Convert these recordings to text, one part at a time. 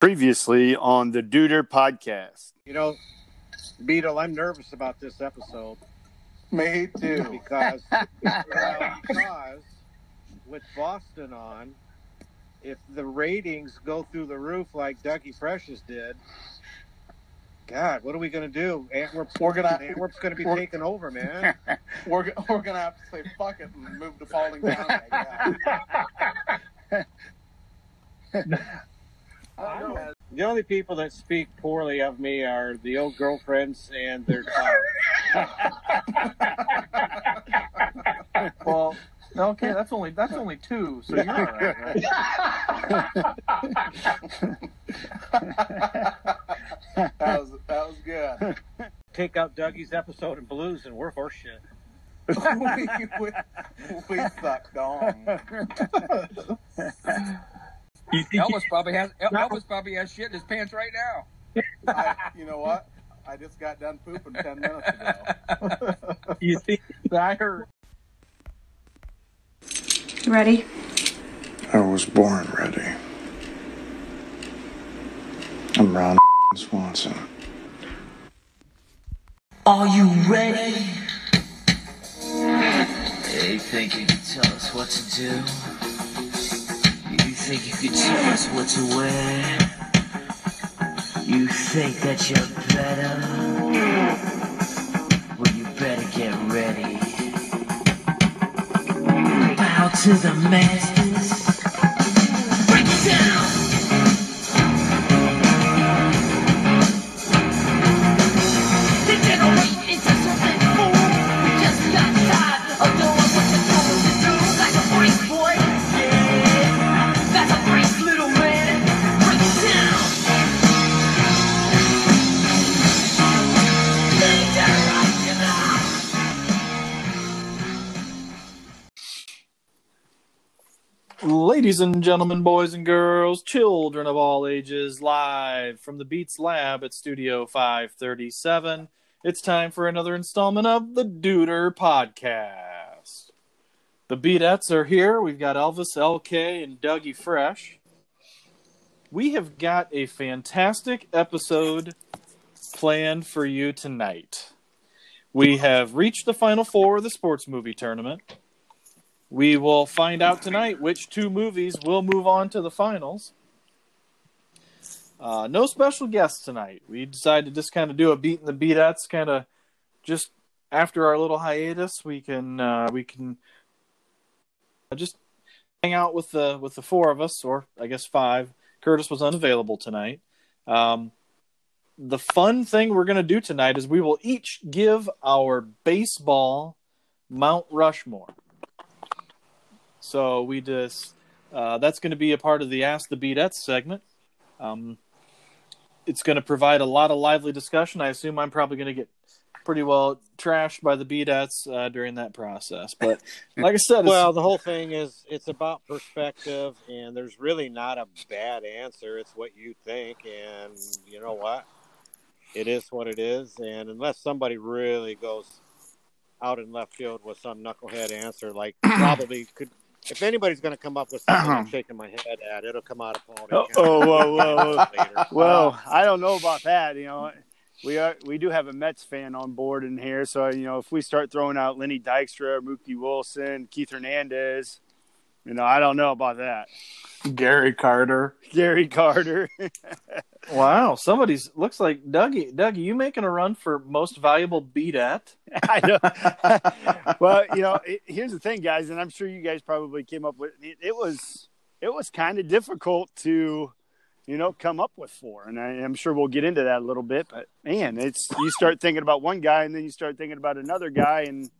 Previously on the Duder Podcast. You know, Beetle, I'm nervous about this episode. Me too. Because with Boston on, if the ratings go through the roof like Dougie Fresh's did, God, what are we going to do? Antwerp's going to be taken over, man. We're going to have to say fuck it and move to falling down. The only people that speak poorly of me are the old girlfriends and their child. Well, okay, that's only two, so you're all right, that was good. Take out Dougie's episode of blues and we're horse shit. we suck dong. Elvis probably has shit in his pants right now. You know what? I just got done pooping 10 minutes ago. You think I heard? You ready? I was born ready. I'm Ron Swanson. Are you ready? They think you can tell us what to do. You think you could tell us what to wear? You think that you're better? Well, you better get ready. Bow to the masters. Break it down! Degenerate into something cool. We just got tired of doing what you're told to do. Like a freak boy. Ladies and gentlemen, boys and girls, children of all ages, live from the Beats Lab at Studio 537, it's time for another installment of the Duder Podcast. The Beatettes are here. We've got Elvis, LK, and Dougie Fresh. We have got a fantastic episode planned for you tonight. We have reached the Final Four of the Sports Movie Tournament. We will find out tonight which two movies will move on to the finals. No special guests tonight. We decided to just kind of do a Beat and the Beatettes, kind of just after our little hiatus. We can just hang out with the four of us, or I guess five. Curtis was unavailable tonight. The fun thing we're going to do tonight is we will each give our baseball Mount Rushmore. So we just that's going to be a part of the Ask the Beatettes segment. It's going to provide a lot of lively discussion. I assume I'm probably going to get pretty well trashed by the Beatettes during that process. But like I said, well, the whole thing is it's about perspective, and there's really not a bad answer. It's what you think, and you know what? It is what it is, and unless somebody really goes out in left field with some knucklehead answer, like probably could. If anybody's going to come up with something I'm shaking my head at, it'll come out of Paul. Oh, whoa. Well, I don't know about that. You know, we do have a Mets fan on board in here. So, you know, if we start throwing out Lenny Dykstra, Mookie Wilson, Keith Hernandez, you know, I don't know about that. Gary Carter. Wow. Somebody's looks like Dougie, you making a run for most valuable Beatette? I know. Well, you know, here's the thing, guys, and I'm sure you guys probably came up with it. It was kind of difficult to, you know, come up with four. And I'm sure we'll get into that a little bit, but man, it's, you start thinking about one guy and then you start thinking about another guy, and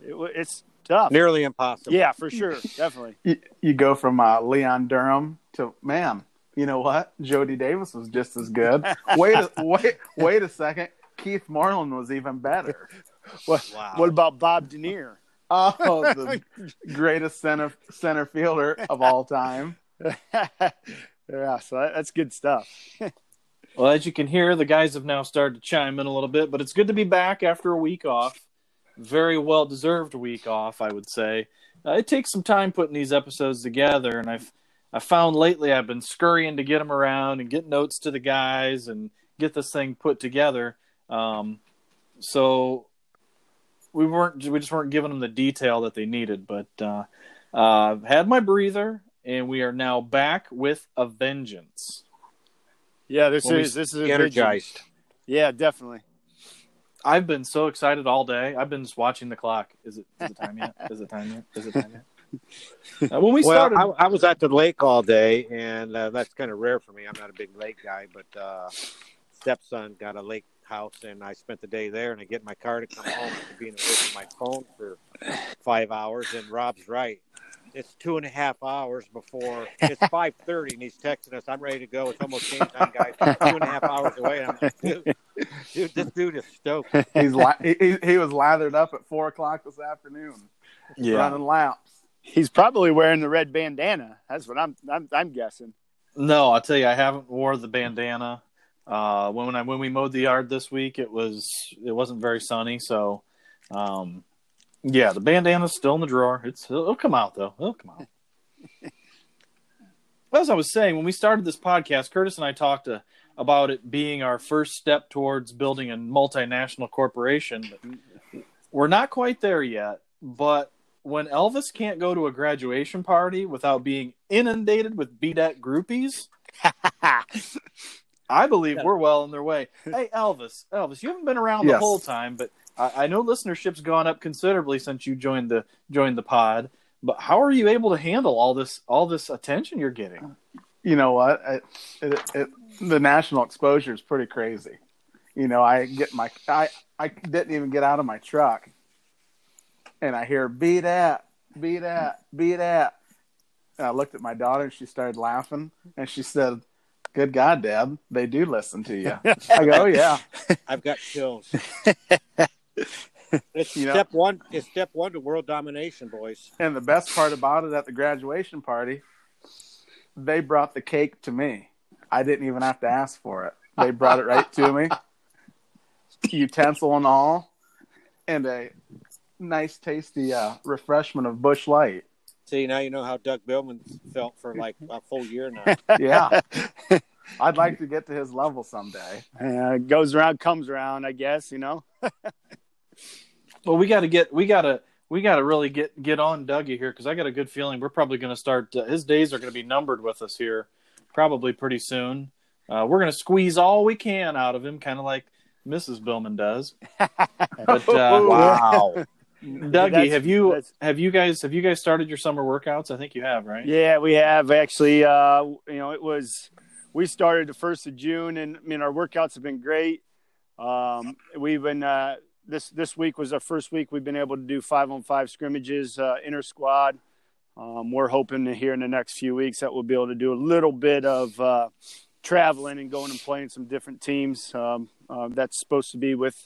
it's tough. Nearly impossible. Yeah, for sure. Definitely. You go from Leon Durham to, man, you know what? Jody Davis was just as good. Wait a second. Keith Marlon was even better. Wow. What about Bob Denier? Oh, the greatest center fielder of all time. Yeah, so that's good stuff. Well, as you can hear, the guys have now started to chime in a little bit, but it's good to be back after a week off. Very well-deserved week off, I would say. It takes some time putting these episodes together, and I've I found lately I've been scurrying to get them around and get notes to the guys and get this thing put together. So we just weren't giving them the detail that they needed, but I've had my breather and we are now back with a vengeance. Yeah, this is energized. Yeah, definitely. I've been so excited all day. I've been just watching the clock. Is it time yet? When we started, I was at the lake all day, and that's kind of rare for me. I'm not a big lake guy, but stepson got a lake house, and I spent the day there. And I get in my car to come home after being away from my phone for 5 hours. And Rob's right. It's 2.5 hours before it's 5:30, and he's texting us. I'm ready to go. It's almost game time, guys. 2.5 hours away. And I'm like, dude, this dude is stoked. He's he was lathered up at 4:00 this afternoon. Yeah, running laps. He's probably wearing the red bandana. That's what I'm guessing. No, I'll tell you, I haven't wore the bandana. When we mowed the yard this week, it wasn't very sunny, so. Yeah, the bandana's still in the drawer. It'll come out, though. It'll come out. As I was saying, when we started this podcast, Curtis and I talked about it being our first step towards building a multinational corporation. But we're not quite there yet, but when Elvis can't go to a graduation party without being inundated with BDAC groupies, I believe we're well on their way. Hey, Elvis, you haven't been around the whole time, but I know listenership's gone up considerably since you joined the pod, but how are you able to handle all this attention you're getting? You know what? The national exposure is pretty crazy. You know, I didn't even get out of my truck, and I hear beat at. And I looked at my daughter, and she started laughing, and she said, "Good God, Dad, they do listen to you." I go, "Oh yeah, I've got chills." It's step one to world domination, boys. And the best part about it, at the graduation party, they brought the cake to me. I didn't even have to ask for it. They brought it right to me, utensil and all, and a nice, tasty refreshment of Busch Light. See, now you know how Doug Billman felt for like a full year now. Yeah. I'd like to get to his level someday. Goes around, comes around, I guess, you know. Well, we gotta really get on Dougie here, because I got a good feeling we're probably going to start. His days are going to be numbered with us here, probably pretty soon. We're going to squeeze all we can out of him, kind of like Mrs. Billman does. But, wow. Dougie, have you guys started your summer workouts? I think you have, right? Yeah, we have actually. We started the 1st of June, and I mean our workouts have been great. We've been this week was our first week we've been able to do 5-on-5 scrimmages, inter squad. We're hoping to here in the next few weeks that we'll be able to do a little bit of traveling and going and playing some different teams. That's supposed to be with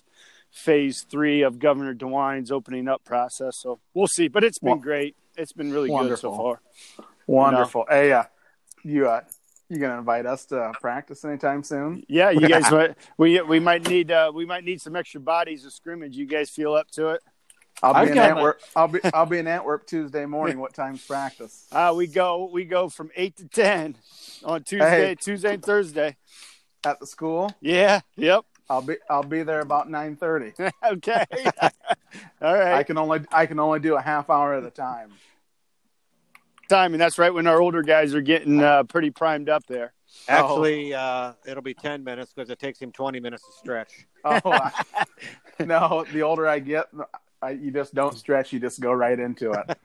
Phase 3 of Governor DeWine's opening up process. So we'll see, but it's been great. It's been really wonderful. Good so far. Wonderful. You know? Hey, you gonna invite us to practice anytime soon? Yeah, you guys. We might need some extra bodies to scrimmage. You guys feel up to it? I'll be in Antwerp Tuesday morning. What time's practice? We go from 8 to 10 on Tuesday and Thursday. At the school? Yeah. Yep. I'll be there about 9:30. Okay. All right. I can only do a half hour at a time. And that's right when our older guys are getting pretty primed up there. Actually, it'll be 10 minutes because it takes him 20 minutes to stretch. No, the older I get, you just don't stretch. You just go right into it.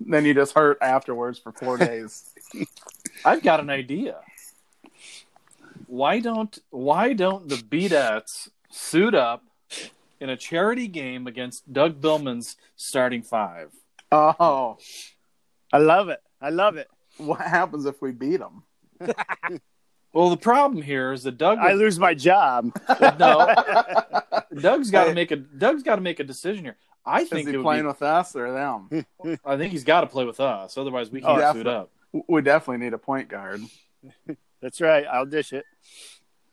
Then you just hurt afterwards for 4 days. I've got an idea. Why don't the BDATs suit up in a charity game against Doug Billman's starting five? Oh, I love it. What happens if we beat them? Well, the problem here is that Doug I lose my job. No, Doug's got to make a decision here. I think is he playing with us or them? I think he's got to play with us, otherwise we can't suit up. We definitely need a point guard. That's right. I'll dish it.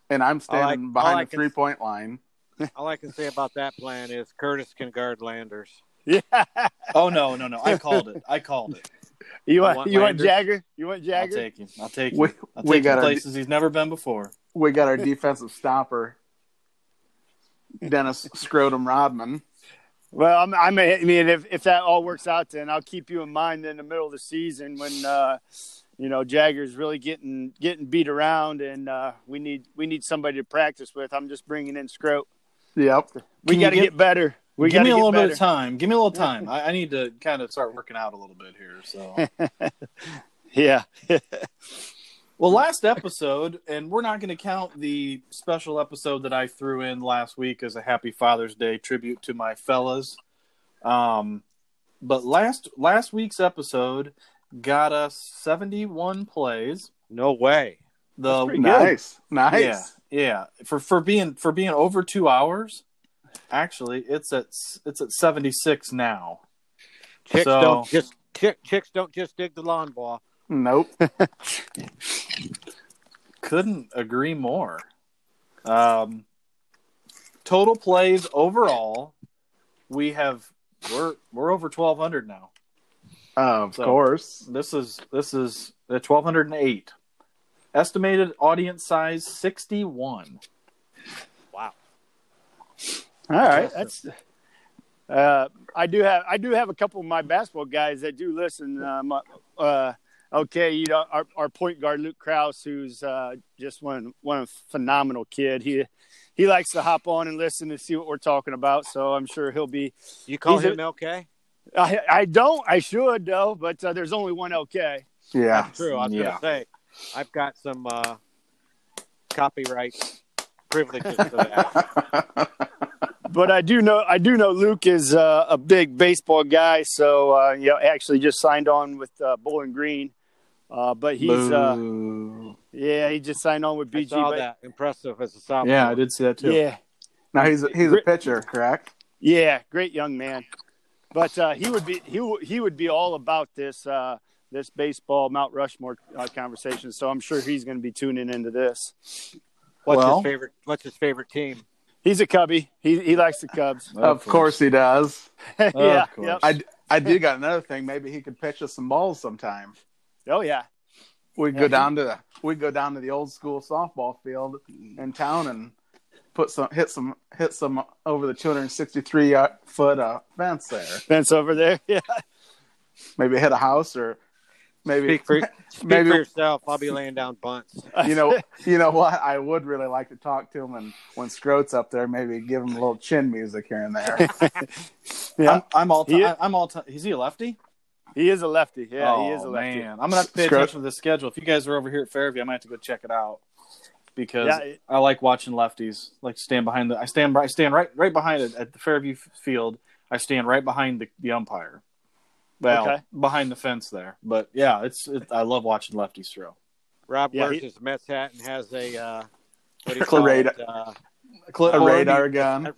And I'm standing behind the three-point line. All I can say about that plan is Curtis can guard Landers. Yeah. Oh, no. I called it. You want Jagger? You want Jagger? I'll take him. I'll take him to places he's never been before. We got our defensive stopper, Dennis Scrotum Rodman. Well, if that all works out, then I'll keep you in mind in the middle of the season when Jagger's really getting beat around, and we need somebody to practice with. I'm just bringing in Scrote. Yep, we got to get better. Give me a little time. I need to kind of start working out a little bit here. So, yeah. Well, last episode, and we're not going to count the special episode that I threw in last week as a Happy Father's Day tribute to my fellas. But last week's episode got us 71 plays. No way. That's pretty nice. Yeah. For being over 2 hours. Actually, it's at 76 now. Chicks don't just dig the lawn ball. Nope. Couldn't agree more. Total plays overall, we're over 1,200 now. Of course. This is 1,208. Estimated audience size 61. Wow. All right. That's I do have a couple of my basketball guys that do listen. Okay, our point guard Luke Krause, who's just one phenomenal kid. He likes to hop on and listen and see what we're talking about. So I'm sure he'll be. You call him LK? I don't. I should though, but there's only one LK. Yeah, that's true. I was gonna say I've got some copyright privileges for that. But I do know Luke is a big baseball guy, so actually just signed on with Bowling Green. But he's he just signed on with BG. I saw that. Impressive as a sophomore. Yeah, I did see that too. Yeah. Now he's a pitcher, correct? Yeah, great young man. But he would be all about this this baseball Mount Rushmore conversation. So I'm sure he's going to be tuning into this. What's his favorite team? He's a Cubby. He likes the Cubs. Of course he does. Yeah. Of course. Yep. I do got another thing. Maybe he could pitch us some balls sometime. Oh yeah. We go down to the old school softball field in town and hit some over the 263 foot fence there. Fence over there. Yeah. Maybe hit a house or. Speak for yourself. I'll be laying down bunts. You know what? I would really like to talk to him, and when Scrote's up there, maybe give him a little chin music here and there. Yeah. Is he a lefty? He is a lefty. Yeah, he is a lefty. Man. I'm gonna have to pay attention to the schedule. If you guys are over here at Fairview, I might have to go check it out because I like watching lefties. I like to stand behind I stand right behind it at the Fairview field. I stand right behind the umpire. Well, okay. Behind the fence there, but yeah, I love watching lefties throw. Rob wears his Mets hat and has a radar gun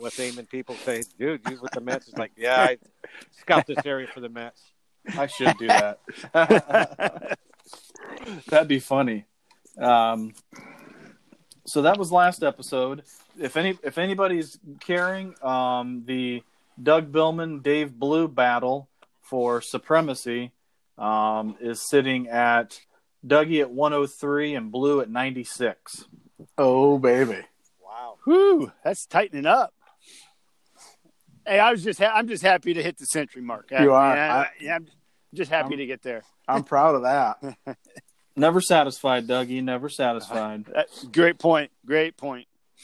with him, and people say, "Dude, you with the Mets?" It's like, yeah, I scout this area for the Mets. I should do that. That'd be funny. So that was last episode. If anybody's caring, the Doug Billman, Dave Blue battle for supremacy is sitting at Dougie at 103 and Blue at 96. Oh, baby. Wow. Whew, that's tightening up. Hey, I'm just happy to hit the century mark. You are. I'm just happy to get there. I'm proud of that. Never satisfied, Dougie. Never satisfied. Great point.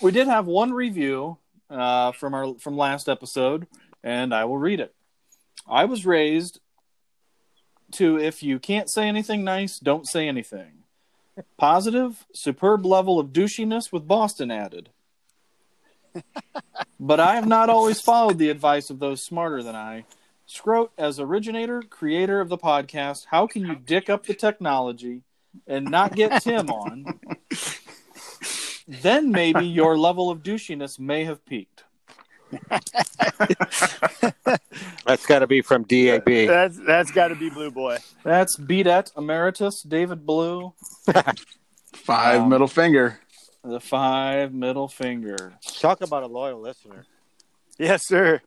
We did have one review from last episode, and I will read it. I was raised to, if you can't say anything nice, don't say anything. Positive, superb level of douchiness with Boston added. But I have not always followed the advice of those smarter than I. Scrote, as originator, creator of the podcast, how can you dick up the technology and not get Tim on? Then maybe your level of douchiness may have peaked. That's got to be from DAB. That's got to be Blue Boy. That's BDET Emeritus, David Blue. Middle finger. The five middle finger. Talk about a loyal listener. Yes, sir.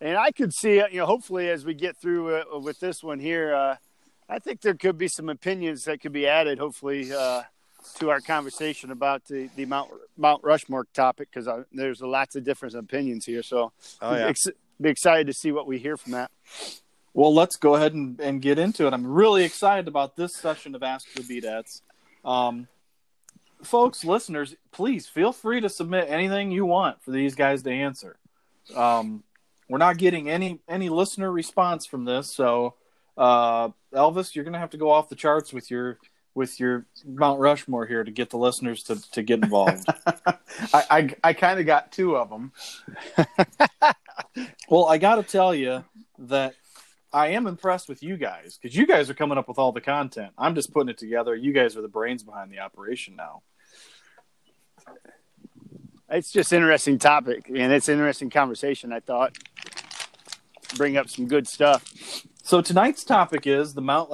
And I could see, hopefully as we get through with this one here, I think there could be some opinions that could be added, hopefully, to our conversation about the Mount Rushmore topic, because there's lots of different opinions here. So be excited to see what we hear from that. Well, let's go ahead and get into it. I'm really excited about this session of Ask the BDATs. Folks, listeners, please feel free to submit anything you want for these guys to answer. We're not getting any listener response from this, so Elvis, you're going to have to go off the charts with your Mount Rushmore here to get the listeners to get involved. I kind of got two of them. Well, I got to tell you that I am impressed with you guys, because you guys are coming up with all the content. I'm just putting it together. You guys are the brains behind the operation now. It's just an interesting topic, and it's an interesting conversation, I thought. Bring up some good stuff. So tonight's topic is the Mount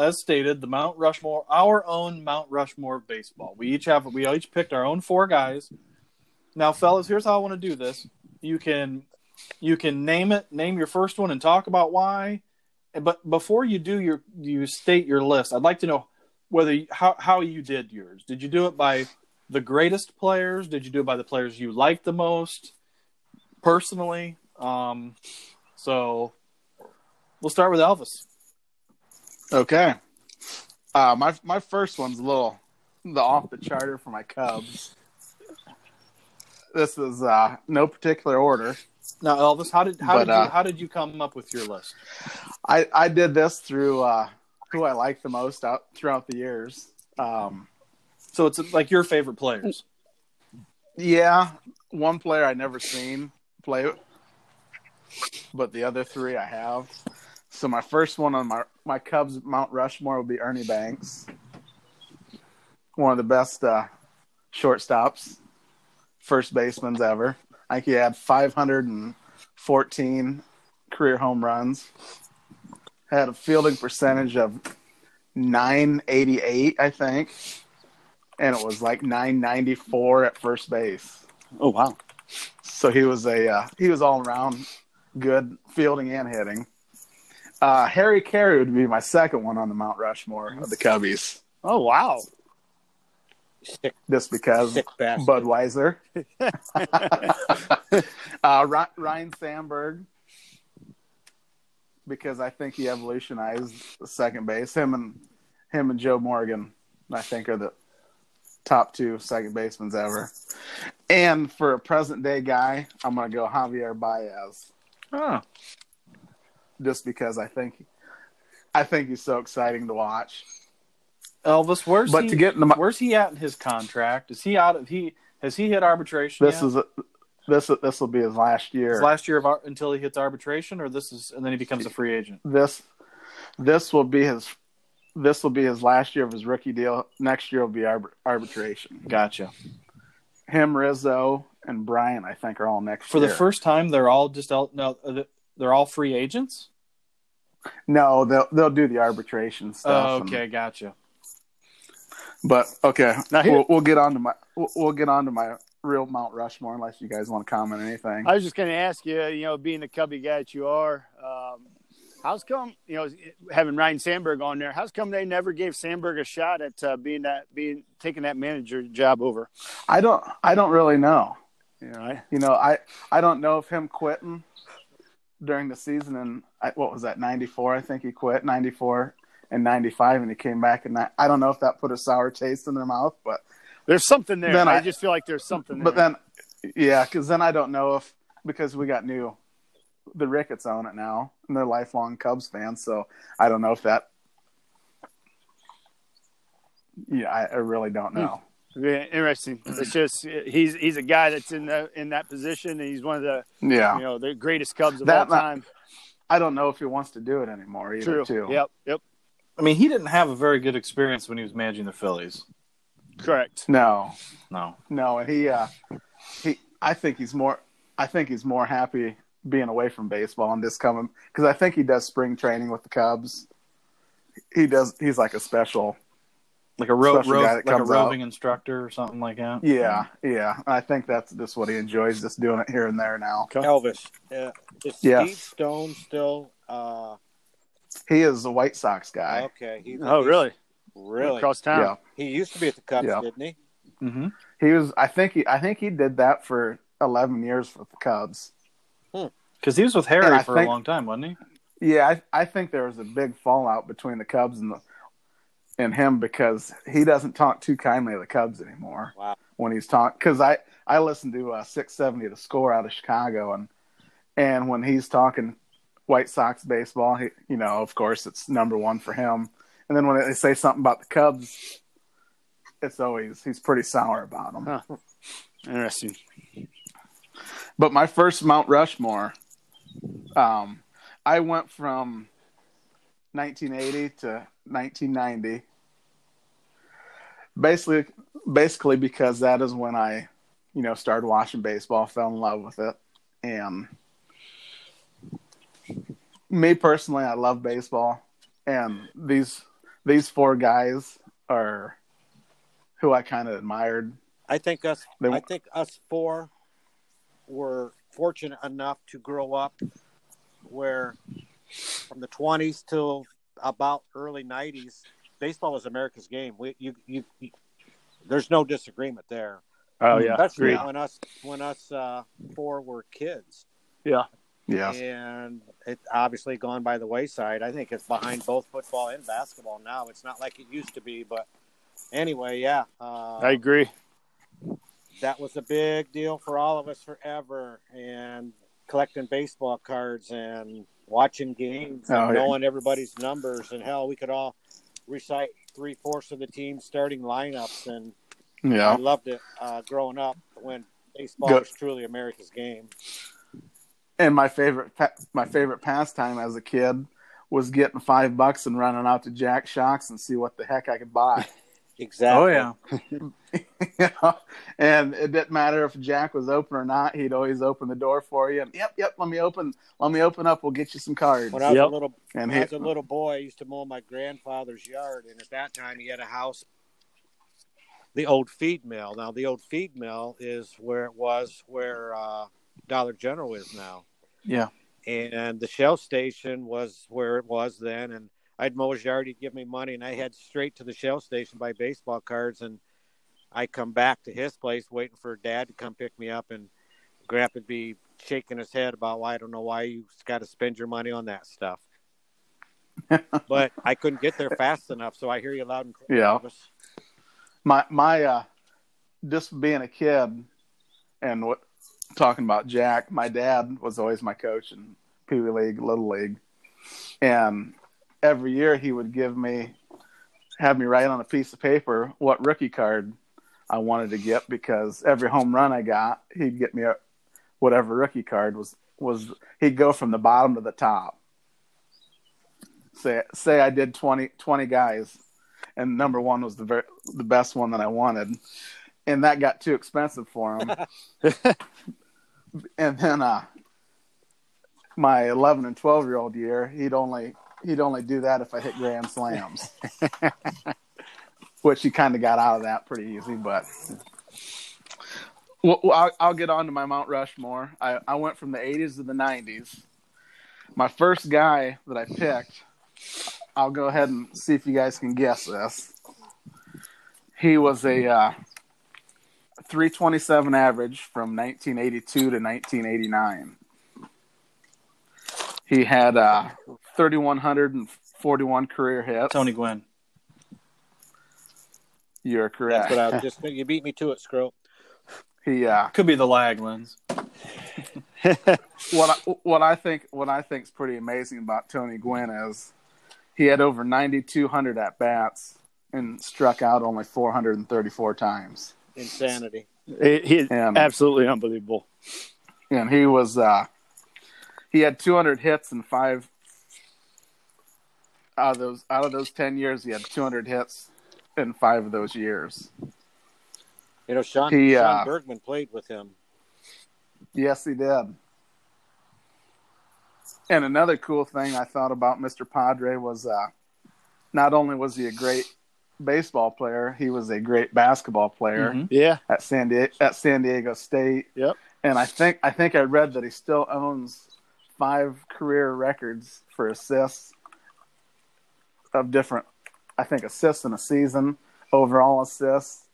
Rushmore, our own Mount Rushmore of baseball. We each picked our own four guys. Now, fellas, here's how I want to do this. You can name your first one and talk about why. But before you do you state your list, I'd like to know how you did yours. Did you do it by the greatest players? Did you do it by the players you liked the most personally? So we'll start with Elvis. Okay. My first one's a little off the charter for my Cubs. This is no particular order. Now, Elvis, how did you come up with your list? I did this through who I like the most throughout the years. So it's like your favorite players. Yeah, one player I never seen play, but the other three I have. So my first one on my Cubs Mount Rushmore would be Ernie Banks, one of the best shortstops, first basemen ever. I think he had 514 career home runs. Had a fielding percentage of .988, I think. And it was like .994 at first base. Oh, wow. So he was he was all around good fielding and hitting. Harry Carey would be my second one on the Mount Rushmore of the Cubbies. Oh, wow. Just because Budweiser. Ryan Sandberg, because I think he evolutionized the second base. Him and Joe Morgan, I think, are the top two second basemen ever. And for a present day guy, I'm going to go Javier Baez. Oh. Just because I think he's so exciting to watch. Elvis, where's he at in his contract? Is he out of has he hit arbitration? This will be his last year. His last year until he hits arbitration, or and then he becomes a free agent. This will be his last year of his rookie deal. Next year will be arbitration. Gotcha. Him, Rizzo, and Brian, I think, are all next year. For the first time, they're all they're all free agents. No, they'll do the arbitration stuff. Oh, okay, gotcha. But okay, now we'll get on to my real Mount Rushmore, unless you guys want to comment anything. I was just going to ask you, being the Cubby guy that you are, how's come having Ryan Sandberg on there? How's come they never gave Sandberg a shot at taking that manager job over? I don't really know. I don't know if him quitting during the season in what was that, 94? I think he quit 94. And 95, and he came back, and I don't know if that put a sour taste in their mouth, but there's something there. I just feel like there's something there. But then, yeah, because then I don't know if, because we got the Ricketts own it now, and they're lifelong Cubs fans, so I don't know if that. Yeah, I really don't know. Yeah, interesting. It's just he's a guy that's in that position, and he's one of the the greatest Cubs of all time. I don't know if he wants to do it anymore either. True. Too. Yep. I mean, he didn't have a very good experience when he was managing the Phillies. Correct. No. And he. I think he's more happy being away from baseball and just coming, because I think he does spring training with the Cubs. He's like a special Like a roving instructor or something like that. Yeah. I think that's just what he enjoys, just doing it here and there now. Elvis. Is Steve Stone still? He is a White Sox guy. Okay. Really? Across town. Yeah. He used to be at the Cubs, didn't he? Mm-hmm. He was. I think he did that for 11 years with the Cubs. Because he was with Harry for a long time, wasn't he? Yeah, I think there was a big fallout between the Cubs and him because he doesn't talk too kindly to the Cubs anymore. Wow. When he's talking, because I listened to 670 The Score out of Chicago, and when he's talking White Sox baseball, he, you know, of course it's number one for him. And then when they say something about the Cubs, it's always he's pretty sour about them. Huh. Interesting. But my first Mount Rushmore, I went from 1980 to 1990, basically because that is when I, you know, started watching baseball, fell in love with it, and me personally, I love baseball, and these four guys are who I kind of admired. I think us four were fortunate enough to grow up where from the 20s till about early 90s, baseball was America's game. You there's no disagreement there. Oh yeah, especially when us four were kids. Yeah, and it's obviously gone by the wayside. I think it's behind both football and basketball now. It's not like it used to be, but anyway, I agree. That was a big deal for all of us forever, and collecting baseball cards and watching games and knowing everybody's numbers. And hell, we could all recite 3/4 of the team's starting lineups. And I loved it growing up when baseball was truly America's game. And my favorite pastime as a kid was getting $5 and running out to Jack Shops and see what the heck I could buy. Exactly. Oh, yeah. And it didn't matter if Jack was open or not. He'd always open the door for you. And, yep, let me open up. We'll get you some cards. When I was a little boy, I used to mow my grandfather's yard. And at that time, he had a house, the old feed mill. Now, the old feed mill is where Dollar General is now. Yeah. And the Shell Station was where it was then. And I'd mow his yard, he'd give me money, and I head straight to the Shell Station by baseball cards, and I come back to his place waiting for Dad to come pick me up, and Grandpa'd be shaking his head about, well, I don't know why you got to spend your money on that stuff. But I couldn't get there fast enough, so I hear you loud and clear. Yeah. My just being a kid and talking about Jack, my dad was always my coach in Pee Wee League, Little League, and every year he would have me write on a piece of paper what rookie card I wanted to get, because every home run I got, he'd get me whatever rookie card was he'd go from the bottom to the top. Say I did 20 guys, and number one was the best one that I wanted, and that got too expensive for him. And then my 11 and 12 year old year, he'd only do that if I hit grand slams, which he kind of got out of that pretty easy. But I'll get on to my Mount Rushmore. I went from the 80s to the 90s. My first guy that I picked, I'll go ahead and see if you guys can guess this. He was a .327 average from 1982 to 1989. He had 3,141 career hits. Tony Gwynn. You're correct. That's what I was just thinking. You beat me to it, Scrope. He could be the lag lens. What I think's pretty amazing about Tony Gwynn is he had over 9,200 at bats and struck out only 434 times. Insanity. He's absolutely unbelievable. And he was. He had 200 hits in 5 out of those 10 years. He had 200 hits in 5 of those years. You know, Sean Bergman played with him. Yes, he did. And another cool thing I thought about Mr. Padre was not only was he a great baseball player. He was a great basketball player. Mm-hmm. Yeah, at San Diego State. Yep. And I think I read that he still owns 5 career records for assists of different. I think assists in a season, overall assists,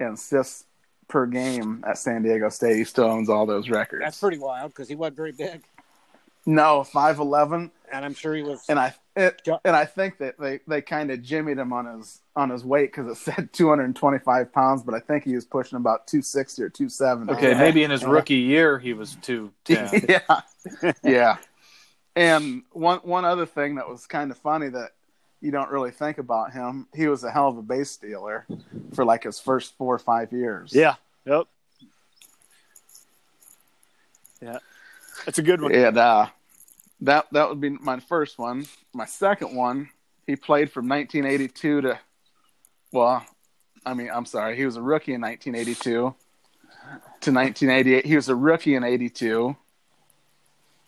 and assists per game at San Diego State. He still owns all those records. That's pretty wild because he wasn't very big. No, 5'11", and I'm sure he was. And I think that they kind of jimmied him on his weight because it said 225 pounds, but I think he was pushing about 260 or 270. Okay, maybe in his rookie year he was 210. yeah. And one other thing that was kind of funny that you don't really think about him. He was a hell of a base stealer for like his first 4 or 5 years. Yeah. Yep. Yeah. That's a good one. And that would be my first one. My second one, he played from 1982 to, well, I mean, I'm sorry. He was a rookie in 1982 to 1988. He was a rookie in 82.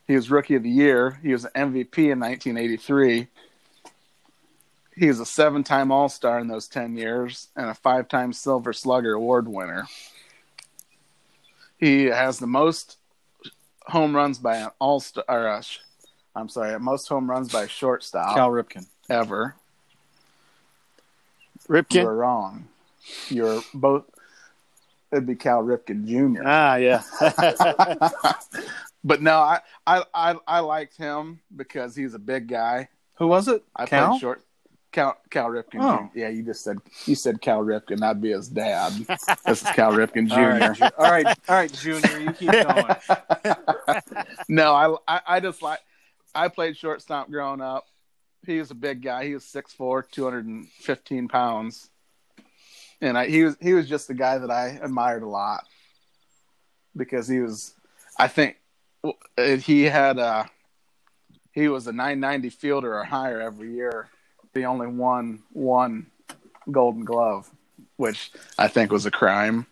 He was rookie of the year. He was an MVP in 1983. He was a 7-time All-Star in those 10 years and a 5-time Silver Slugger Award winner. He has the most home runs by an All-Star. Most home runs by a shortstop. Cal Ripken. Ever. Ripken? You're wrong. You're both. It'd be Cal Ripken Jr. Ah, yeah. But no, I liked him because he's a big guy. Who was it? Played short. Cal Ripken. Oh. Yeah, you said Cal Ripken. I'd be his dad. This is Cal Ripken Jr. All right, Junior. You keep going. No, I just like I played shortstop growing up. He was a big guy. He was 6'4", 215 pounds, and he was just a guy that I admired a lot because he was. I think he had he was a 990 fielder or higher every year. The only one Golden Glove, which I think was a crime.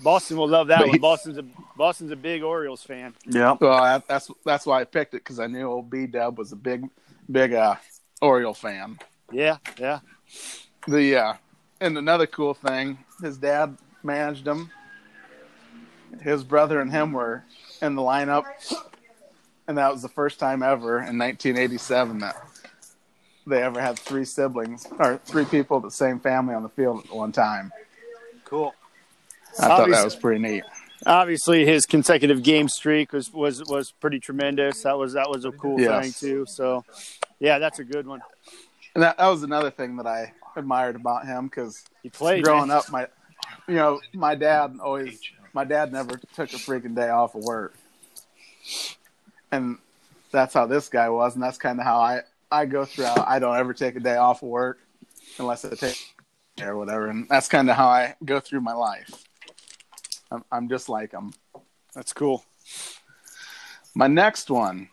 Boston will love that one. Boston's a big Orioles fan. Yeah. Well, that's why I picked it because I knew old B-Dub was a big Oriole fan. Yeah, yeah. And another cool thing, his dad managed him. His brother and him were in the lineup, and that was the first time ever in 1987 that they ever had 3 siblings or 3 people of the same family on the field at one time. Cool. I thought that was pretty neat. Obviously, his consecutive game streak was pretty tremendous. That was a cool thing too. So, yeah, that's a good one. And that was another thing that I admired about him because growing up, my dad never took a freaking day off of work, and that's how this guy was, and that's kind of how I go throughout. I don't ever take a day off of work unless I take or whatever. And that's kind of how I go through my life. I'm just like him. That's cool. My next one.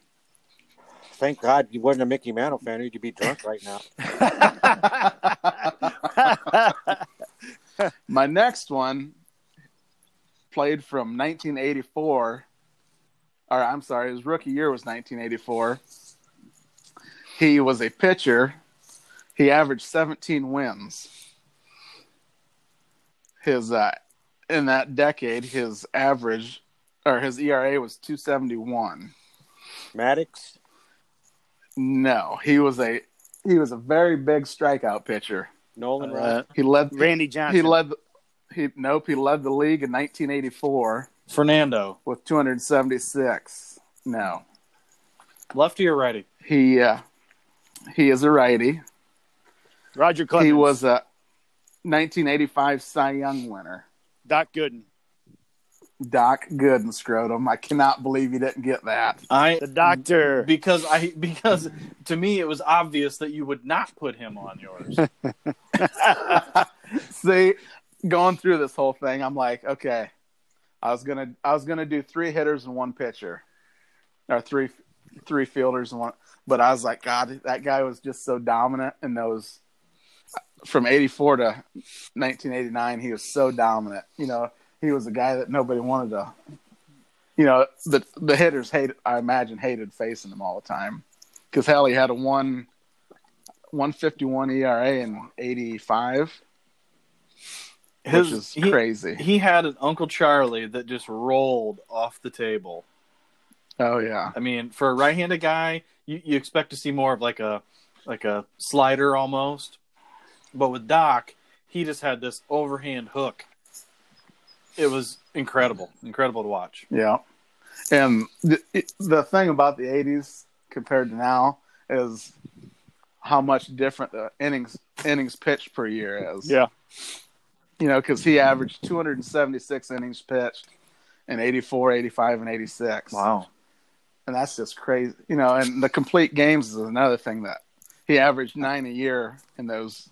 Thank God you wasn't a Mickey Mantle fan. You'd be drunk right now. My next one played from 1984. Or I'm sorry, his rookie year was 1984. He was a pitcher. He averaged 17 wins. His in that decade, his average or his ERA was 2.71. Maddux? No, he was a very big strikeout pitcher. Nolan Ryan. He led Randy Johnson. He led the league in 1984. Fernando with 276. No. Lefty or righty? He is a righty. Roger Clemens. He was a 1985 Cy Young winner. Doc Gooden, scrotum. I cannot believe you didn't get that. The doctor. Because to me it was obvious that you would not put him on yours. See, going through this whole thing, I'm like, okay, I was gonna do 3 hitters and 1 pitcher, or three fielders and 1. But I was like, God, that guy was just so dominant in those – from 84 to 1989, he was so dominant. You know, he was a guy that nobody wanted to – you know, the hitters, hated facing him all the time because, hell, he had a one – 151 ERA and 85. Which is crazy. He had an Uncle Charlie that just rolled off the table. Oh yeah. I mean, for a right-handed guy, you expect to see more of like a slider almost. But with Doc, he just had this overhand hook. It was incredible to watch. Yeah. And the thing about the 80s compared to now is how much different the innings pitched per year is. Yeah. You know, because he averaged 276 innings pitched in 84, 85, and 86. Wow. And that's just crazy. You know, and the complete games is another thing that he averaged 9 a year in those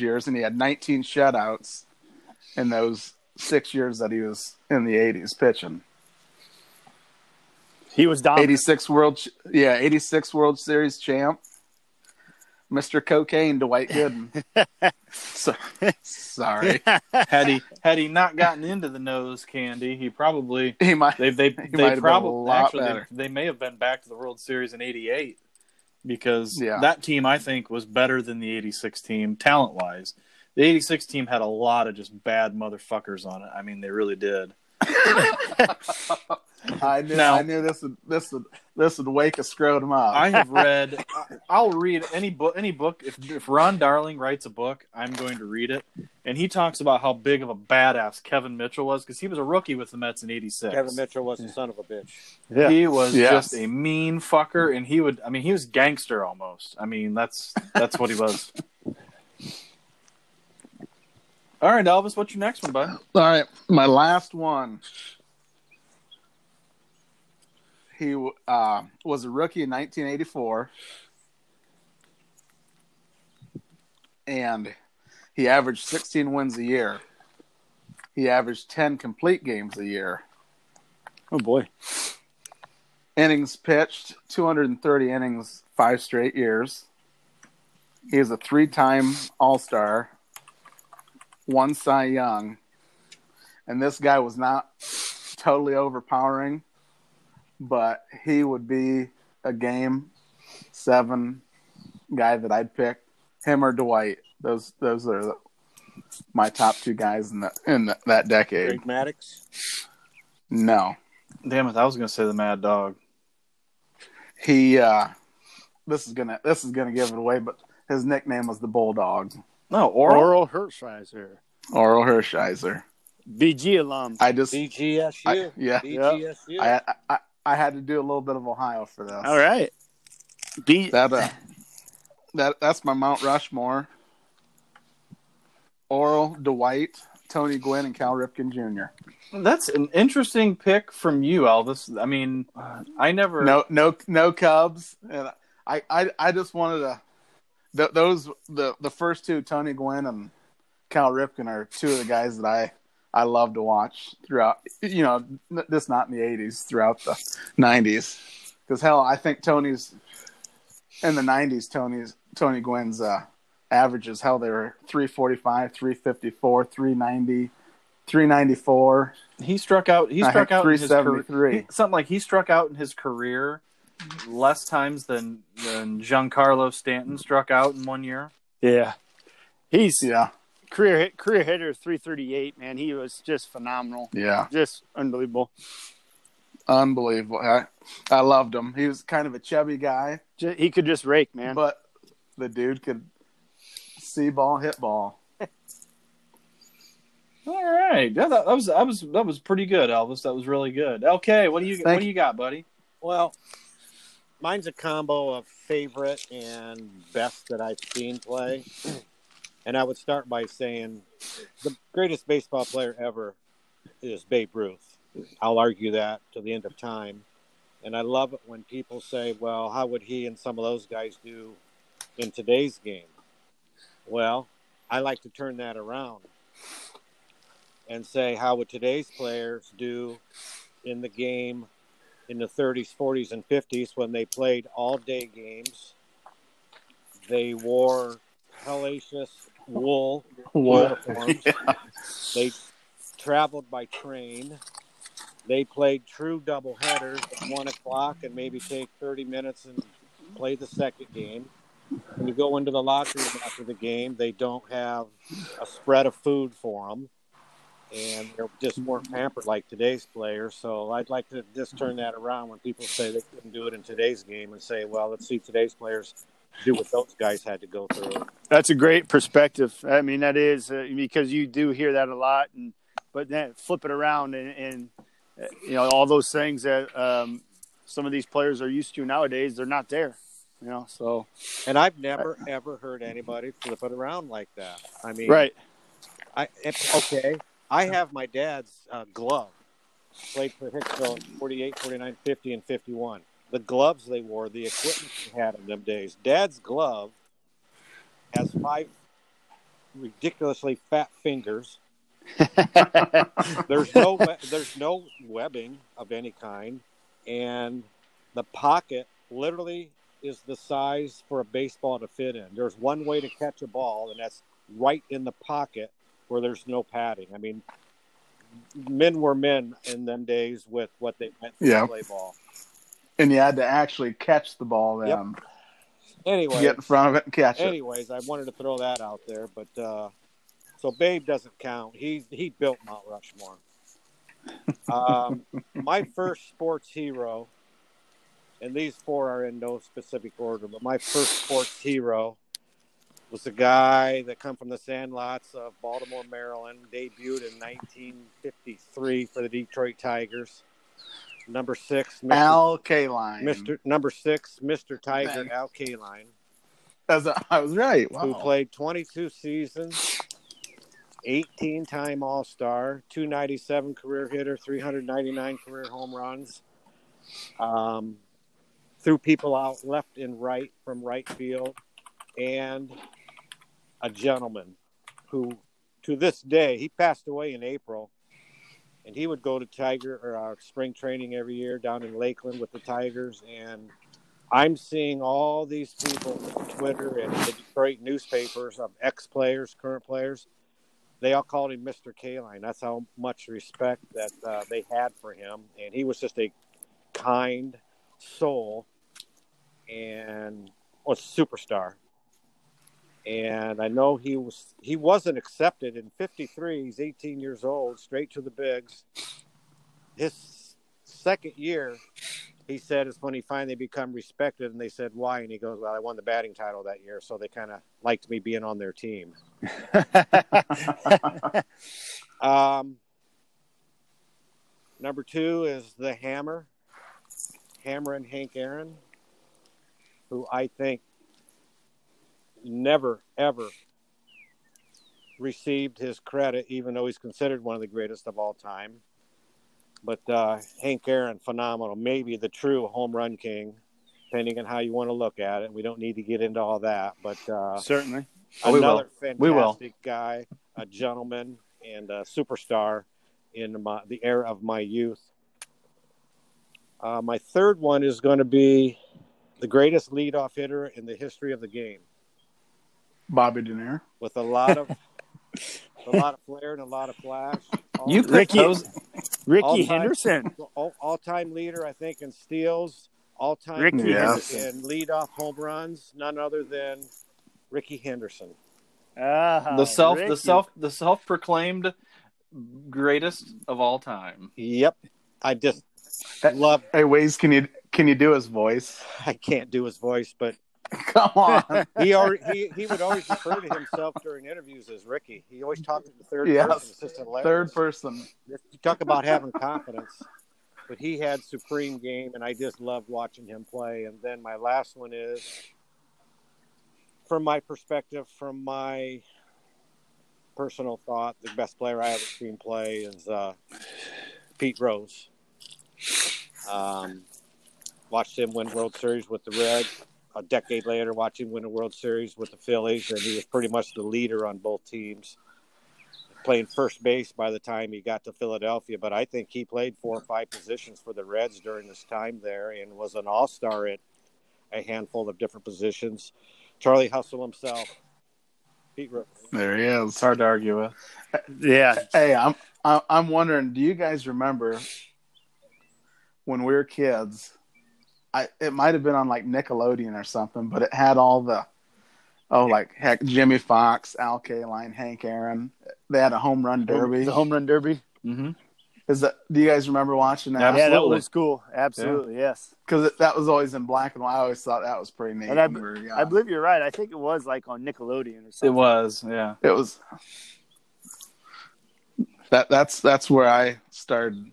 years, and he had 19 shutouts in those 6 years that he was in the 80s pitching. He was dominant. 86 World Series champ. Mr. Cocaine, Dwight Gooden. Sorry. Had he not gotten into the nose candy, they may have been back to the World Series in 88 because that team I think was better than the 86 team talent wise. The 86 team had a lot of just bad motherfuckers on it. I mean, they really did. I knew this would wake a scrotum up. I'll read any book. If Ron Darling writes a book, I'm going to read it. And he talks about how big of a badass Kevin Mitchell was because he was a rookie with the Mets in 86. Kevin Mitchell was a son of a bitch. Yeah. He was just a mean fucker, and he was gangster almost. I mean, that's what he was. All right, Elvis, what's your next one, bud? All right, my last one. He was a rookie in 1984, and he averaged 16 wins a year. He averaged 10 complete games a year. Oh, boy. Innings pitched, 230 innings, 5 straight years. He is a 3-time All-Star, 1 Cy Young, and this guy was not totally overpowering, but he would be a game 7 guy that I'd pick. Him or Dwight. Those are my top 2 guys in that decade. Greg Maddux? No. Damn it! I was gonna say the Mad Dog. He this is gonna give it away, but his nickname was the Bulldog. No, Oral Hershiser. Oral Hershiser. BG alum. BGSU. BGSU. I had to do a little bit of Ohio for this. All right. That's my Mount Rushmore. Oral, Dwight, Tony Gwynn, and Cal Ripken Jr. That's an interesting pick from you, Elvis. I mean, I never no Cubs, and I just wanted to. The first two, Tony Gwynn and Cal Ripken, are two of the guys that I love to watch throughout, you know, just not in the 80s, throughout the 90s. Because, hell, I think Tony's – in the 90s, Tony Gwynn's averages, hell, they were 345, 354, 390, 394. He struck out 373. He struck out in his career – less times than Giancarlo Stanton struck out in one year. Yeah, he's career hitter 338. Man, he was just phenomenal. Yeah, just unbelievable. I loved him. He was kind of a chubby guy. He could just rake, man. But the dude could see ball, hit ball. All right, that was pretty good, Elvis. That was really good. Okay, what do you got, buddy? Well. Mine's a combo of favorite and best that I've seen play. And I would start by saying the greatest baseball player ever is Babe Ruth. I'll argue that to the end of time. And I love it when people say, well, how would he and some of those guys do in today's game? Well, I like to turn that around and say, how would today's players do in the game in the 30s, 40s, and 50s, when they played all-day games? They wore hellacious wool uniforms. Yeah. They traveled by train. They played true doubleheaders at 1 o'clock and maybe take 30 minutes and play the second game. when you go into the locker room after the game, they don't have a spread of food for them. And they just weren't pampered like today's players. So I'd like to just turn that around when people say they couldn't do it in today's game and say, well, let's see today's players do what those guys had to go through. That's a great perspective. I mean, that is because you do hear that a lot. And but then flip it around and you know, all those things that some of these players are used to nowadays, they're not there. You know, so. And I've never, ever heard anybody flip it around like that. I mean. Right. Okay. I have my dad's glove. Played for Hicksville in 48, 49, 50, and 51. The gloves they wore, the equipment they had in them days. Dad's glove has 5 ridiculously fat fingers. There's no webbing of any kind, and the pocket literally is the size for a baseball to fit in. There's one way to catch a ball, and that's right in the pocket. Where there's no padding. I mean, men were men in them days with what they meant for play ball. And you had to actually catch the ball then. Yep. Anyway. Get in front of it and catch it. Anyways, I wanted to throw that out there. But so Babe doesn't count. He built Mount Rushmore. My first sports hero, and these 4 are in no specific order, but my first sports hero was a guy that come from the sandlots of Baltimore, Maryland, debuted in 1953 for the Detroit Tigers. Number 6, Mr. Al Kaline. Mr. Tiger, Al Kaline. I was right. Wow. Who played 22 seasons, 18-time All-Star, 297 career hitter, 399 career home runs. Threw people out left and right from right field. And a gentleman who, to this day, he passed away in April, and he would go to Tiger or spring training every year down in Lakeland with the Tigers. And I'm seeing all these people on Twitter and the Detroit newspapers of ex-players, current players. They all called him Mr. Kaline. That's how much respect that they had for him. And he was just a kind soul and a superstar. And I know he wasn't accepted in 53. He's 18 years old, straight to the bigs. His second year, he said, is when he finally become respected. And they said, why? And he goes, well, I won the batting title that year. So they kind of liked me being on their team. Number 2 is the Hammer and Hank Aaron, who I think never, ever received his credit, even though he's considered one of the greatest of all time. But Hank Aaron, phenomenal, maybe the true home run king, depending on how you want to look at it. We don't need to get into all that, but certainly another fantastic guy, a gentleman, and a superstar in the era of my youth. My third one is going to be the greatest leadoff hitter in the history of the game. Bobby Daneer. With a lot of flair and a lot of flash. Ricky Henderson. All-time leader, I think, in steals. All-time leader in leadoff home runs. None other than Ricky Henderson. The self-proclaimed greatest of all time. Yep. I just love. Hey, Waze, can you do his voice? I can't do his voice, but. Come on. He would always refer to himself during interviews as Ricky. He always talked in the third person. Third person. You talk about having confidence. But he had supreme game, and I just loved watching him play. And then my last one is, from my perspective, from my personal thought, the best player I ever seen play is Pete Rose. Watched him win World Series with the Reds. A decade later, watching win a World Series with the Phillies, and he was pretty much the leader on both teams, playing first base by the time he got to Philadelphia. But I think he played 4 or 5 positions for the Reds during his time there and was an all-star at a handful of different positions. Charlie Hustle himself. Pete Rose. There he is. It's hard to argue with. Yeah. Hey, I'm wondering, do you guys remember when we were kids – it might have been on like Nickelodeon or something, but it had all the Heck, Jimmy Fox, Al Kaline, Hank Aaron. They had a home run derby. The home run derby? Mm-hmm. Do you guys remember watching that? Yeah, that was cool. Absolutely, yes. Because that was always in black and white. I always thought that was pretty neat. And I believe you're right. I think it was on Nickelodeon or something. It was, yeah. It was. That's where I started,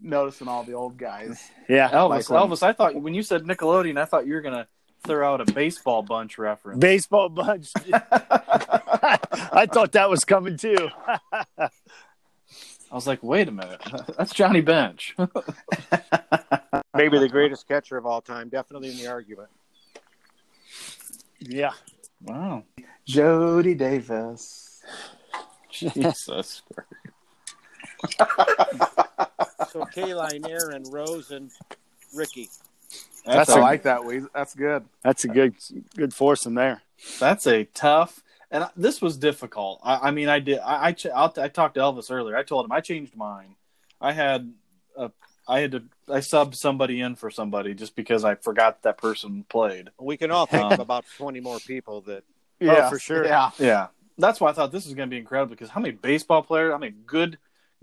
noticing all the old guys. Yeah, Elvis. I thought when you said Nickelodeon, I thought you were gonna throw out a Baseball Bunch reference. Baseball Bunch. I thought that was coming too. I was like, wait a minute. That's Johnny Bench. Maybe the greatest catcher of all time. Definitely in the argument. Yeah. Wow. Jody Davis. Jesus. So, Kaline, Aaron, Rose, and Ricky. That's good. That's a good foursome there. That's a tough. And this was difficult. I talked to Elvis earlier. I told him I changed mine. I subbed somebody in for somebody just because I forgot that person played. We can all think of about 20 more people that. Yeah, for sure. Yeah. That's why I thought this was going to be incredible because how many baseball players, how many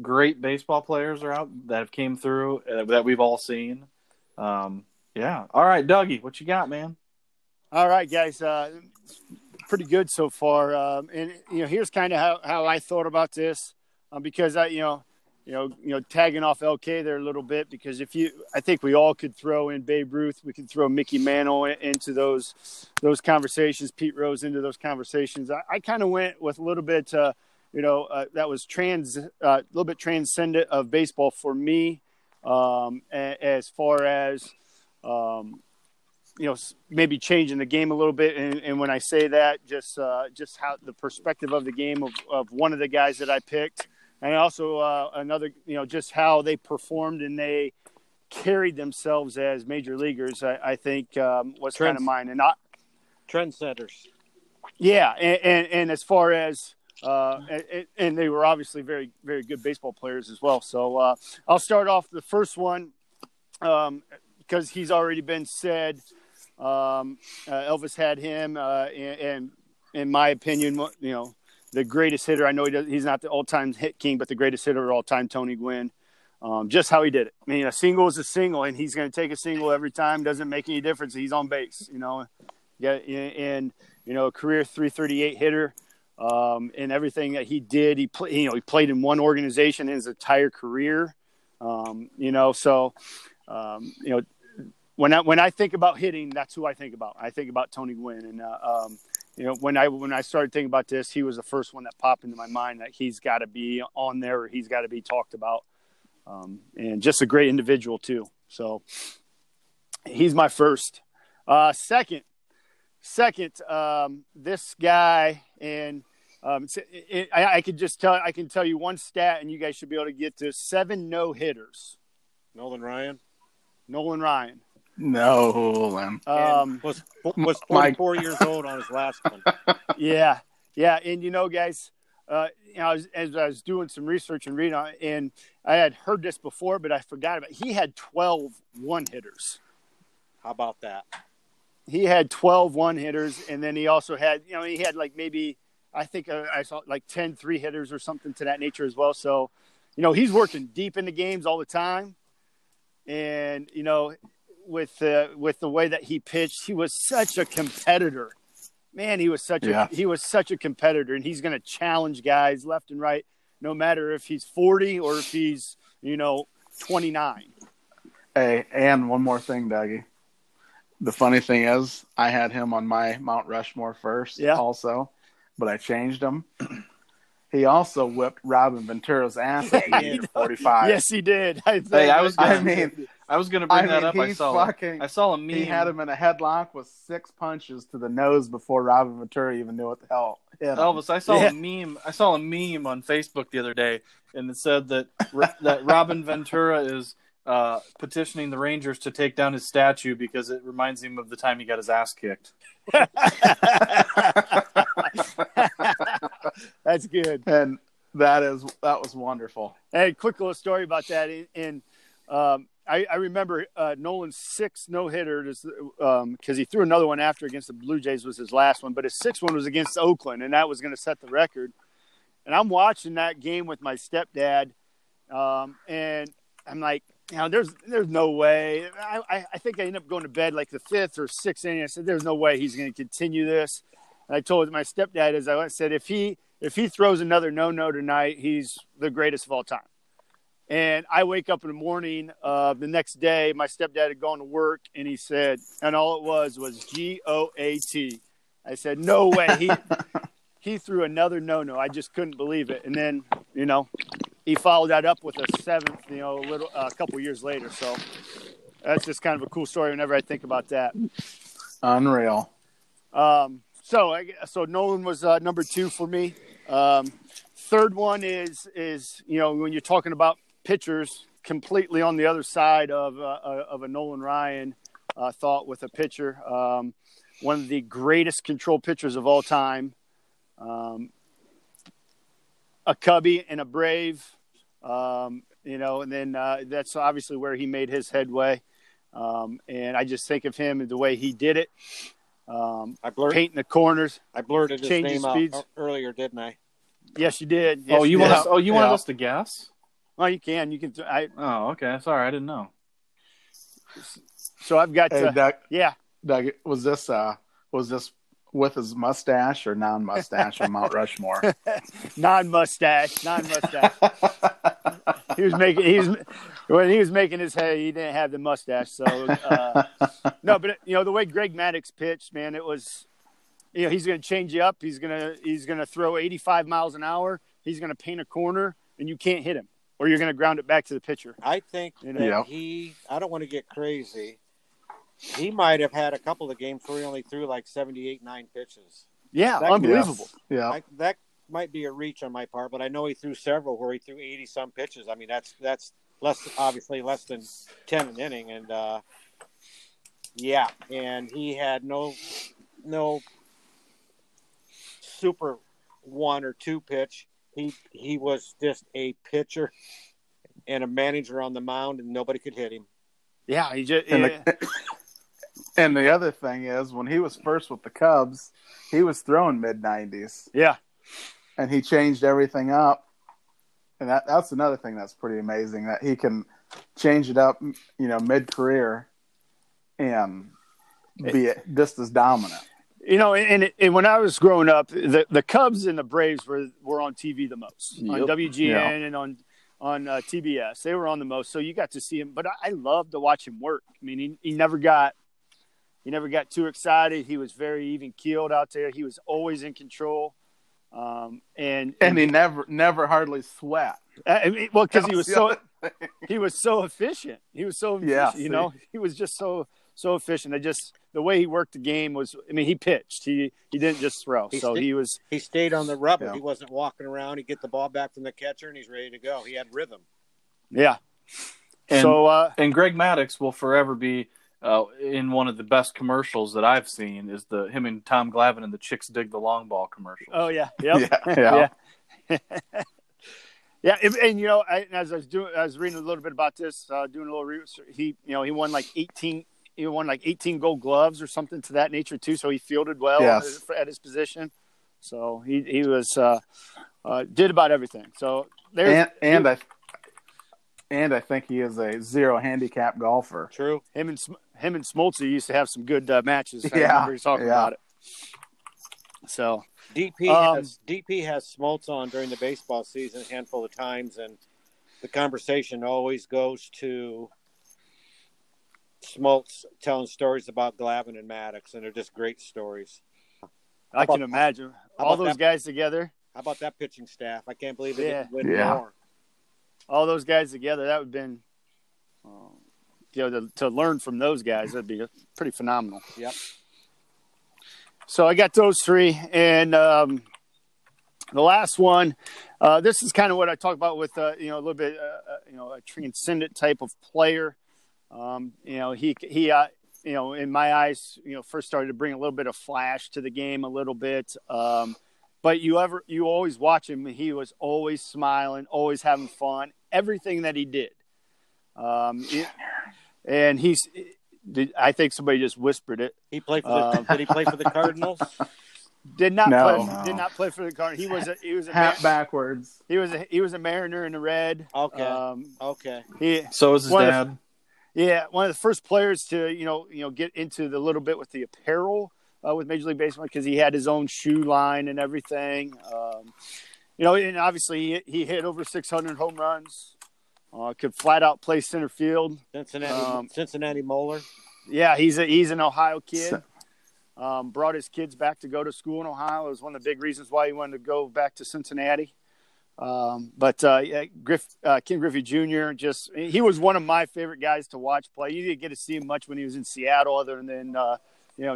great baseball players are out that have came through that we've all seen. Yeah. All right, Dougie, what you got, man? All right, guys. Pretty good so far, and here's kind of how I thought about this, because I tagging off LK there a little bit, because I think we all could throw in Babe Ruth, we could throw Mickey Mantle into those conversations, Pete Rose into those conversations. I kind of went with a little bit that was a little bit transcendent of baseball for me, as far as maybe changing the game a little bit. And when I say that, just how the perspective of the game of one of the guys that I picked, and also another, just how they performed and they carried themselves as major leaguers, I think was kind of mine. And trendsetters. Yeah. And as far as, and they were obviously very, very good baseball players as well. So I'll start off the first one, because he's already been said. Elvis had him, and in my opinion, the greatest hitter. I know he's not the all-time hit king, but the greatest hitter of all time, Tony Gwynn. Just how he did it. I mean, a single is a single, and he's going to take a single every time. Doesn't make any difference. He's on base, Yeah, and a career 338 hitter, and everything that he did, he played in one organization his entire career. When I think about hitting, that's who I think about. I think about Tony Gwynn, and when I started thinking about this, he was the first one that popped into my mind that he's got to be on there or he's got to be talked about, and just a great individual too. So he's my first. Second, this guy, and I can tell you one stat, and you guys should be able to get to 7 no hitters. Nolan Ryan. No. Was 44 years old on his last one. Yeah. And, guys, as I was doing some research and reading on it, and I had heard this before, but I forgot about it. He had 12 one-hitters. How about that? He had 12 one-hitters, and then he also had, he had maybe, I think I saw 10 three-hitters or something to that nature as well. So, he's working deep into games all the time. And, with the way that he pitched, he was such a competitor. Man, he was such a competitor, and he's going to challenge guys left and right, no matter if he's 40 or if he's, 29. Hey, and one more thing, Dougie. The funny thing is I had him on my Mount Rushmore first also, but I changed him. He also whipped Robin Ventura's ass at the age of 45. Yes, he did. I was going to bring that up. I saw a meme. He had him in a headlock with 6 punches to the nose before Robin Ventura even knew what the hell hit him. Elvis, I saw a meme on Facebook the other day, and it said that that Robin Ventura is petitioning the Rangers to take down his statue because it reminds him of the time he got his ass kicked. That's good, and that was wonderful. Hey, quick little story about that, and I remember Nolan's sixth no-hitter because he threw another one after against the Blue Jays was his last one, but his sixth one was against Oakland, and that was going to set the record. And I'm watching that game with my stepdad, and I'm like, you know, there's no way. I think I ended up going to bed like the fifth or sixth inning. I said, there's no way he's going to continue this. And I told my stepdad, as I said, if he throws another no-no tonight, he's the greatest of all time. And I wake up in the morning the next day. My stepdad had gone to work, and he said, and all it was G-O-A-T. I said, no way. He threw another no-no. I just couldn't believe it. And then, you know, he followed that up with a seventh, you know, a couple years later. So that's just kind of a cool story whenever I think about that. Unreal. So Nolan was number two for me. Third one is, you know, when you're talking about pitchers, completely on the other side of a Nolan Ryan thought with a pitcher. One of the greatest control pitchers of all time. A Cubby and a Brave, you know, and then that's obviously where he made his headway. And I just think of him and the way he did it. Painting the corners. I blurted his name out earlier, didn't I? Yes, you did. Yes, you wanted us to guess? Well, you can. You can. Oh, okay. Sorry, I didn't know. So I've got. Doug, was this with his mustache or non-mustache on Mount Rushmore? Non-mustache. When he was making his hay, he didn't have the mustache. So no, but you know the way Greg Maddux pitched, man, it was. You know, he's going to change you up. He's going to throw 85 miles an hour. He's going to paint a corner, and you can't hit him, or you're going to ground it back to the pitcher. I think I don't want to get crazy. He might have had a couple of games where he only threw like 78-9 pitches. Yeah, that unbelievable. Yeah, that might be a reach on my part, but I know he threw several where he threw 80-some pitches. I mean, that's less than 10 an inning, and and he had no. Super one or two pitch. He was just a pitcher and a manager on the mound, and nobody could hit him. Yeah, he just. And the other thing is, when he was first with the Cubs, he was throwing mid-90s. Yeah, and he changed everything up, and that's another thing that's pretty amazing that he can change it up, you know, mid-career, and be just as dominant. You know, and when I was growing up, the Cubs and the Braves were on TV the most, on WGN and on TBS. They were on the most, so you got to see him. But I loved to watch him work. I mean, he never got too excited. He was very even-keeled out there. He was always in control, and he never hardly sweat. I mean, well, because he was so efficient. He was so efficient, you know, he was just so efficient. The way he worked the game was, I mean, he pitched. He didn't just throw. He stayed on the rubber. Yeah. He wasn't walking around. He'd get the ball back from the catcher, and he's ready to go. He had rhythm. Yeah. And, and Greg Maddux will forever be in one of the best commercials that I've seen is him and Tom Glavine and the Chicks Dig the Long Ball commercial. Oh, yeah. Yep. Yeah. Yeah, and you know, as I was reading a little bit about this, doing a little research. He won like 18. He won like 18 Gold Gloves or something to that nature too. So he fielded well at his position. So he was did about everything. So there's I think he is a zero handicap golfer. True. Him and Smoltz used to have some good matches. I remember he was talking about it. So DP has Smoltz on during the baseball season a handful of times, and the conversation always goes to Smoltz telling stories about Glavine and Maddux, and they're just great stories. I can imagine all those guys together. How about that pitching staff? I can't believe they didn't win more. All those guys together, that would have been, you know, to learn from those guys, that'd be pretty phenomenal. Yep. So I got those three, and the last one. This is kind of what I talk about with, you know, a little bit, you know, a transcendent type of player. You know, he you know, in my eyes, you know, first started to bring a little bit of flash to the game a little bit. But you always watch him. He was always smiling, always having fun, everything that he did. And I think somebody just whispered it. He played for did he play for the Cardinals? Did not play for the Cardinals. He was a hat backwards. He was a Mariner in the red. Okay. Okay. So was his dad. One of the first players to get into the little bit with the apparel with Major League Baseball, because he had his own shoe line and everything. And obviously he hit over 600 home runs. Could flat out play center field. Cincinnati Moeller. Yeah, he's an Ohio kid. Brought his kids back to go to school in Ohio. It was one of the big reasons why he wanted to go back to Cincinnati. Ken Griffey Jr. He was one of my favorite guys to watch play. You didn't get to see him much when he was in Seattle, other than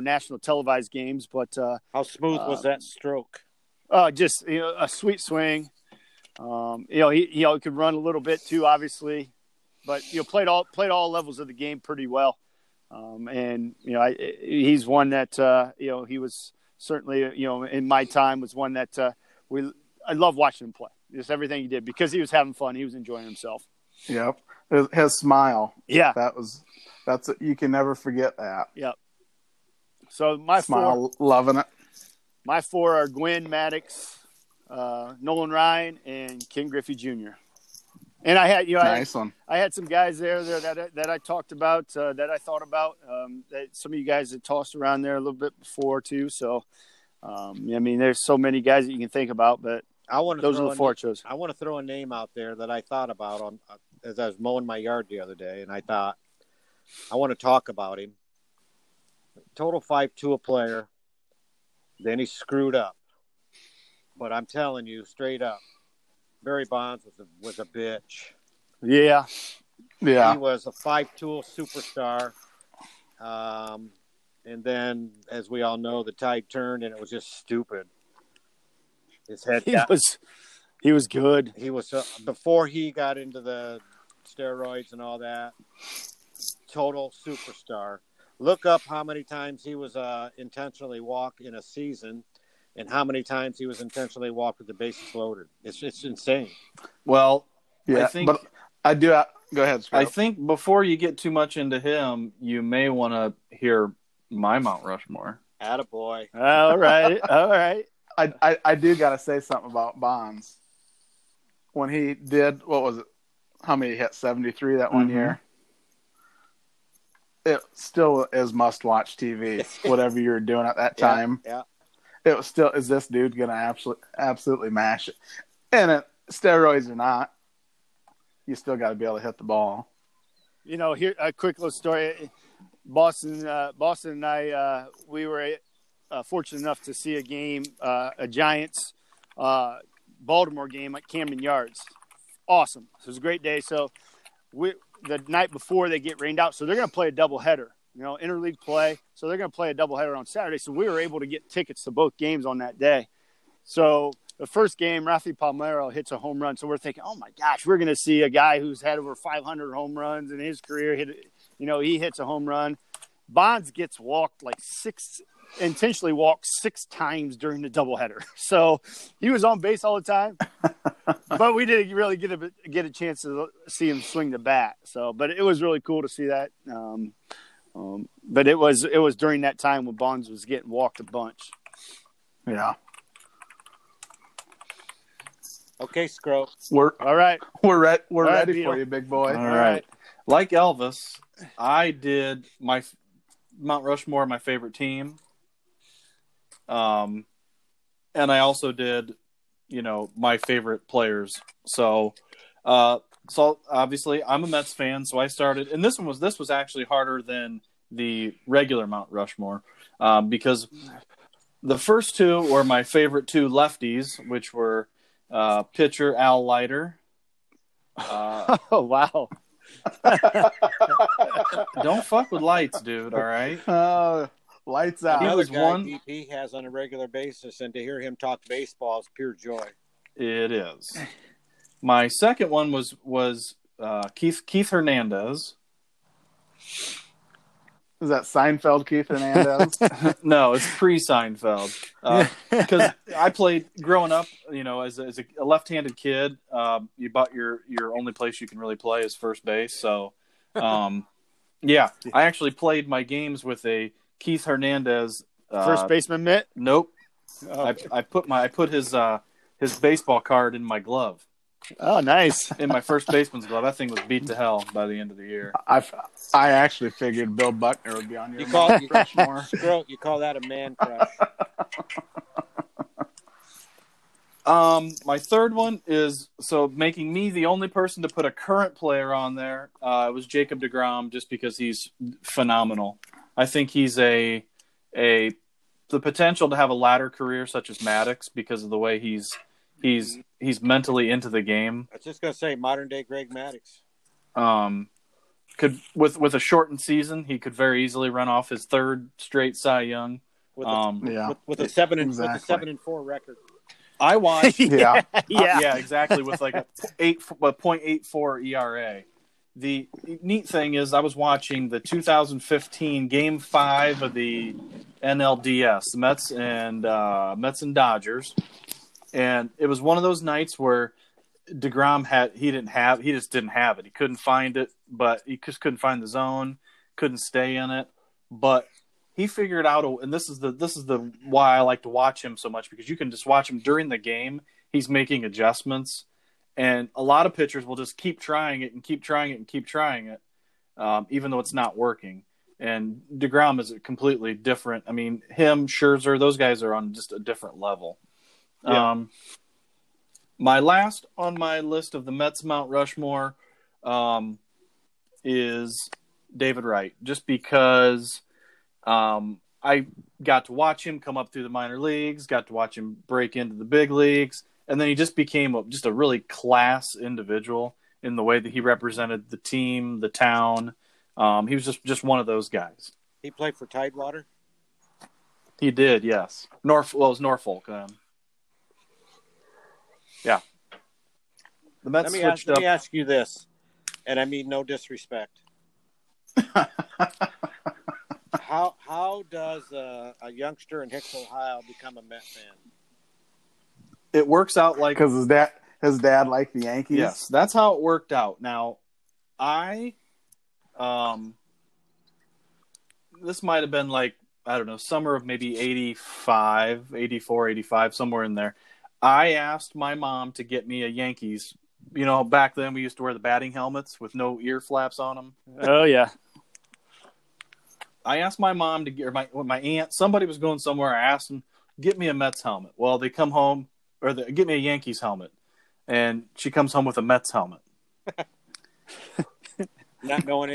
national televised games. But how smooth was that stroke? A sweet swing. He could run a little bit too, obviously, but played all levels of the game pretty well. He's one that he was certainly in my time was one that I love watching him play. Just everything he did, because he was having fun, he was enjoying himself. Yep, his smile. Yeah, you can never forget that. Yep. So my smile, loving it. My four are Gwynn, Maddux, Nolan Ryan, and Ken Griffey Jr. And I had I had some guys there that I talked about, that I thought about, that some of you guys had tossed around there a little bit before too. So there's so many guys that you can think about, but those are the four I chose. I want to throw a name out there that I thought about as I was mowing my yard the other day, and I thought I want to talk about him. Total 5-2 a player. Then he screwed up. But I'm telling you straight up, Barry Bonds was a bitch. Yeah. Yeah. He was a 5-tool superstar. And then, as we all know, the tide turned, and it was just stupid. His head he was good. He was before he got into the steroids and all that. Total superstar. Look up how many times he was intentionally walked in a season, and how many times he was intentionally walked with the bases loaded. It's insane. Well, yeah, go ahead, Scott. I think before you get too much into him, you may want to hear my Mount Rushmore. Attaboy. All right. I do got to say something about Bonds. When he did, what was it? How many hit? 73 that one year? It still is must-watch TV, whatever you were doing at that time. Yeah. It was still, is this dude going to absolutely mash it? And steroids or not, you still got to be able to hit the ball. Here a quick little story. Boston and I, we were fortunate enough to see a game, a Giants-Baltimore game at Camden Yards. Awesome. It was a great day. So the night before they get rained out, so they're going to play a doubleheader. Interleague play. So they're going to play a doubleheader on Saturday. So we were able to get tickets to both games on that day. So the first game, Rafi Palmeiro hits a home run. So we're thinking, oh my gosh, we're going to see a guy who's had over 500 home runs in his career. He hits a home run. Bonds gets walked intentionally walked six times during the doubleheader. So he was on base all the time, but we didn't really get a chance to see him swing the bat. So, but it was really cool to see that. But it was during that time when Bonds was getting walked a bunch. Yeah. Okay, Scro. All right. We're ready for you, big boy. All right. Like Elvis, I did my Mount Rushmore, my favorite team. And I also did, my favorite players. So obviously I'm a Mets fan, so I started, and this was actually harder than the regular Mount Rushmore, because the first two were my favorite two lefties, which were pitcher Al Leiter. Oh wow! Don't fuck with lights, dude. All right, lights out. Another guy he has on a regular basis, and to hear him talk baseball is pure joy. It is. My second one was Keith Hernandez. Is that Seinfeld Keith Hernandez? No, it's pre-Seinfeld. Because I played growing up, as a left-handed kid, your only place you can really play is first base. So Yeah, I actually played my games with a Keith Hernandez first baseman mitt. Nope, okay. I put his baseball card in my glove. Oh, nice! In my first baseman's glove, that thing was beat to hell by the end of the year. I actually figured Bill Buckner would be on your. You call that a man crush? My third one is making me the only person to put a current player on there. It was Jacob DeGrom, just because he's phenomenal. I think he's the potential to have a latter career such as Maddux because of the way he's mentally into the game. I was just gonna say modern day Greg Maddux. Could with a shortened season, he could very easily run off his third straight Cy Young with a 7-4 record. I watched. Yeah, exactly. With like a 0.84 ERA. The neat thing is, I was watching the 2015 Game 5 of the NLDS, Mets and Dodgers, and it was one of those nights where DeGrom just didn't have it. He couldn't find it, but he just couldn't find the zone, couldn't stay in it, but he figured out, and this is the why I like to watch him so much, because you can just watch him during the game. He's making adjustments, and a lot of pitchers will just keep trying it, even though it's not working. And DeGrom is completely different. I mean, him, Scherzer, those guys are on just a different level. Yeah. My last on my list of the Mets Mount Rushmore is David Wright, just because. I got to watch him come up through the minor leagues, got to watch him break into the big leagues, and then he just became a really class individual in the way that he represented the team, the town. He was just one of those guys. He played for Tidewater? He did, yes. It was Norfolk. Yeah. The Mets switched up. Let me ask you this, and I mean no disrespect. How does a youngster in Hicksville, Ohio, become a Met fan? It works out like because his dad liked the Yankees. Yes, that's how it worked out. Now, I this might have been like I don't know, summer of maybe 85, 84, 85, somewhere in there. I asked my mom to get me a Yankees. You know, back then we used to wear the batting helmets with no ear flaps on them. Oh yeah. I asked my mom to get, or my aunt, somebody was going somewhere. I asked them, get me a Mets helmet. Well, they come home, or get me a Yankees helmet. And she comes home with a Mets helmet. not knowing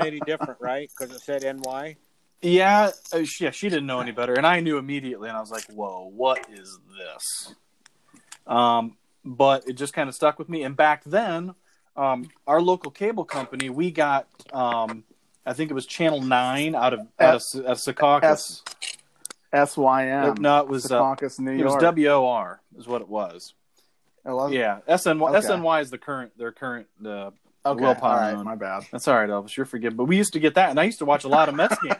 any different, right? Because it said NY. Yeah, she didn't know any better. And I knew immediately, and I was like, whoa, what is this? But it just kind of stuck with me. And back then, our local cable company, we got I think it was Channel 9 out of Secaucus. S-Y-M. No, it was Secaucus, New York. It was W-O-R is what it was. Yeah, SNY is their current. Okay, all right, my bad. That's all right, Elvis. You're forgiven. But we used to get that, and I used to watch a lot of Mets games.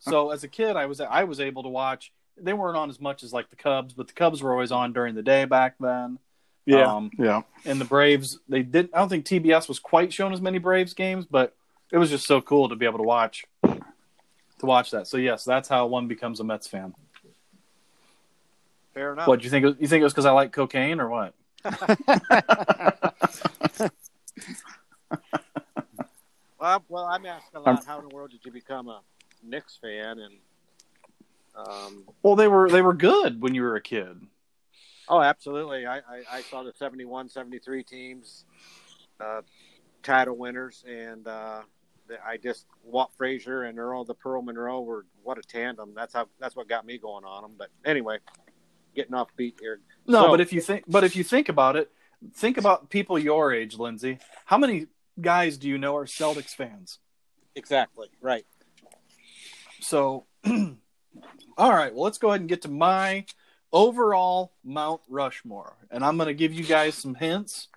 So as a kid, I was able to watch. They weren't on as much as like the Cubs, but the Cubs were always on during the day back then. Yeah, yeah. And the Braves, they didn't. I don't think TBS was quite showing as many Braves games, but. It was just so cool to be able to watch that. So yes, that's how one becomes a Mets fan. Fair enough. What do you think? You think it was because I like cocaine or what? well, I'm asking a lot. How in the world did you become a Knicks fan? And well, they were good when you were a kid. Oh, absolutely. I saw the 71, 73 teams, title winners, and Walt Frazier and Earl the Pearl Monroe were what a tandem. That's what got me going on them. But anyway, getting off beat here. No, so, but if you think about people your age, Lindsay. How many guys do you know are Celtics fans? Exactly right. So, all right. Well, let's go ahead and get to my overall Mount Rushmore, and I'm going to give you guys some hints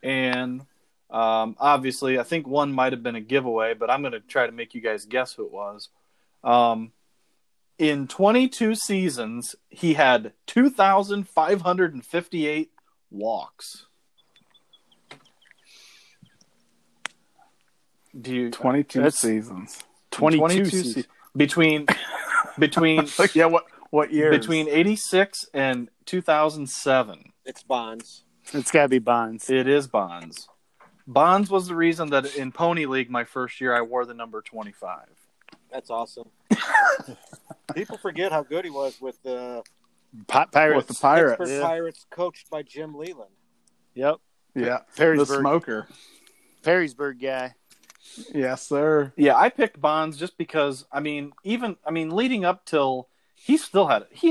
and. Obviously, I think one might have been a giveaway, but I'm going to try to make you guys guess who it was. In 22 seasons, he had 2,558 walks. do you 22 seasons? 22 seasons. Between yeah, what years? Between 86 and 2007. It's Bonds. It's got to be Bonds. It is Bonds. Bonds was the reason that in Pony League my first year I wore the number 25. That's awesome. People forget how good he was with the Pirates. With the Pirates, yeah. Pirates coached by Jim Leland. Yep. Yeah. Perrysburg. The smoker. Perrysburg guy. Yes, sir. Yeah, I picked Bonds just because leading up till he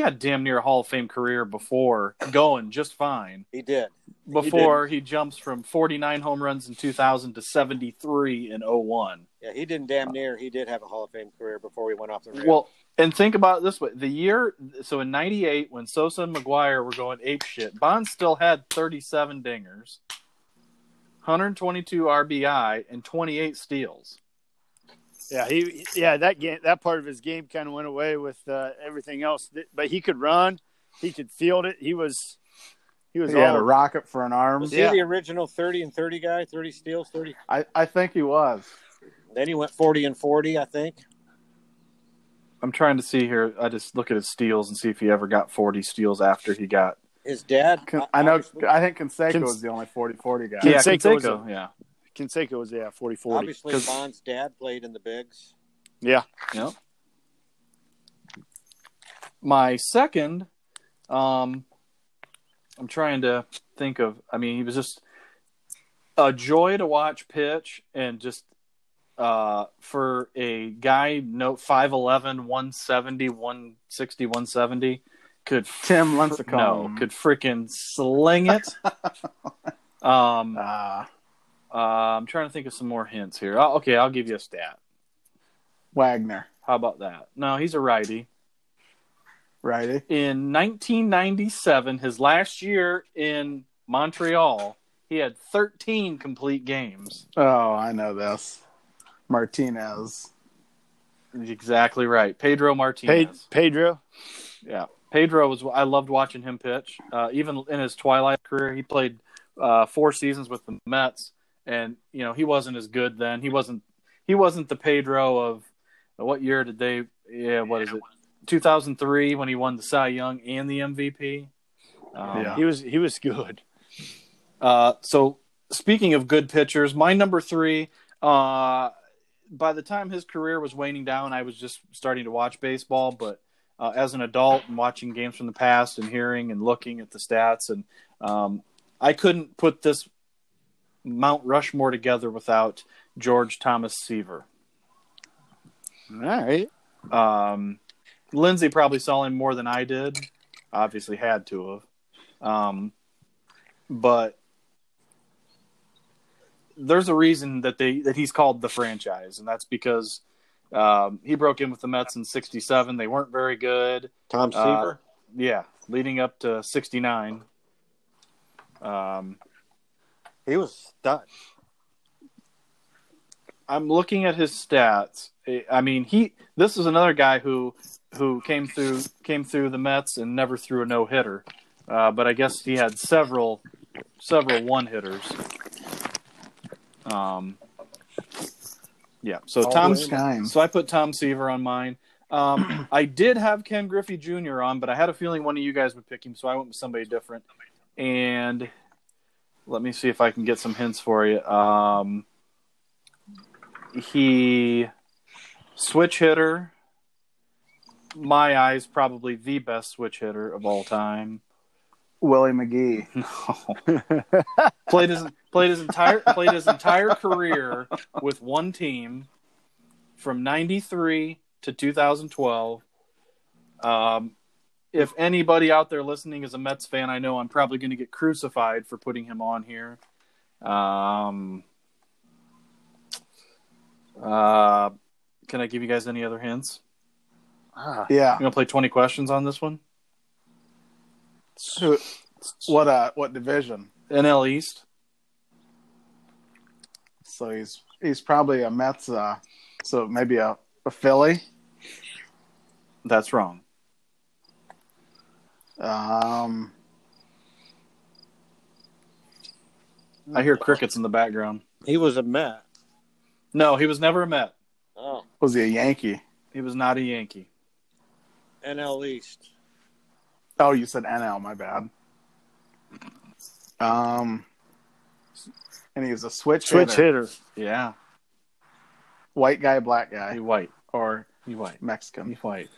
had damn near a Hall of Fame career before going just fine. He did. Before he jumps from 49 home runs in 2000 to 73 in 01. Yeah, he didn't damn near. He did have a Hall of Fame career before he went off the rails. Well, and think about it this way. So in 98, when Sosa and McGuire were going apeshit, Bonds still had 37 dingers, 122 RBI, and 28 steals. Yeah, that part of his game kind of went away with everything else. But he could run, he could field it. He had a rocket for an arm. Was he the original 30 and 30 guy? 30 steals, 30. I think he was. Then he went 40 and 40. I think. I'm trying to see here. I just look at his steals and see if he ever got 40 steals after he got his dad. I think Canseco was the only 40 guy. Yeah, Canseco. Yeah. Canseco was 40-40. Obviously, Bond's dad played in the bigs. Yeah. Yep. My second, I'm trying to think of. I mean, he was just a joy to watch pitch, and just for a guy 5'11", 170, 160, 170 could Tim Lincecum could freaking sling it. I'm trying to think of some more hints here. I'll give you a stat. Wagner. How about that? No, he's a righty. Righty. In 1997, his last year in Montreal, he had 13 complete games. Oh, I know this. Martinez. Exactly right. Pedro Martinez. Pedro? Yeah. Pedro I loved watching him pitch. Even in his twilight career, he played 4 seasons with the Mets. And you know he wasn't as good then. He wasn't the Pedro of what year did they? Yeah, what is it? 2003 when he won the Cy Young and the MVP. Yeah. He was good. So speaking of good pitchers, my number 3. By the time his career was waning down, I was just starting to watch baseball. But as an adult and watching games from the past and hearing and looking at the stats, and I couldn't put this Mount Rushmore together without George Thomas Seaver. All right. Lindsay probably saw him more than I did. Obviously had to have. But there's a reason that he's called the franchise, and that's because he broke in with the Mets in 67. They weren't very good. Tom Seaver? Yeah, leading up to 69. He was stud. I'm looking at his stats. I mean, this is another guy who came through the Mets and never threw a no hitter, but I guess he had several one hitters. Yeah. So I put Tom Seaver on mine. I did have Ken Griffey Jr. on, but I had a feeling one of you guys would pick him, so I went with somebody different. And let me see if I can get some hints for you. He switch hitter. My eyes, probably the best switch hitter of all time. Willie McGee. No. played his entire career with one team from 93 to 2012. If anybody out there listening is a Mets fan, I know I'm probably going to get crucified for putting him on here. Can I give you guys any other hints? Yeah. You're going to play 20 questions on this one? What division? NL East. So he's probably a Mets, so maybe a Philly? That's wrong. I hear crickets in the background. He was a Met. No, he was never a Met. Oh. Was he a Yankee? He was not a Yankee. NL East. Oh, you said NL. My bad. And he was a switch hitter. Yeah. White guy, black guy. He white. Or he white. Mexican. He white.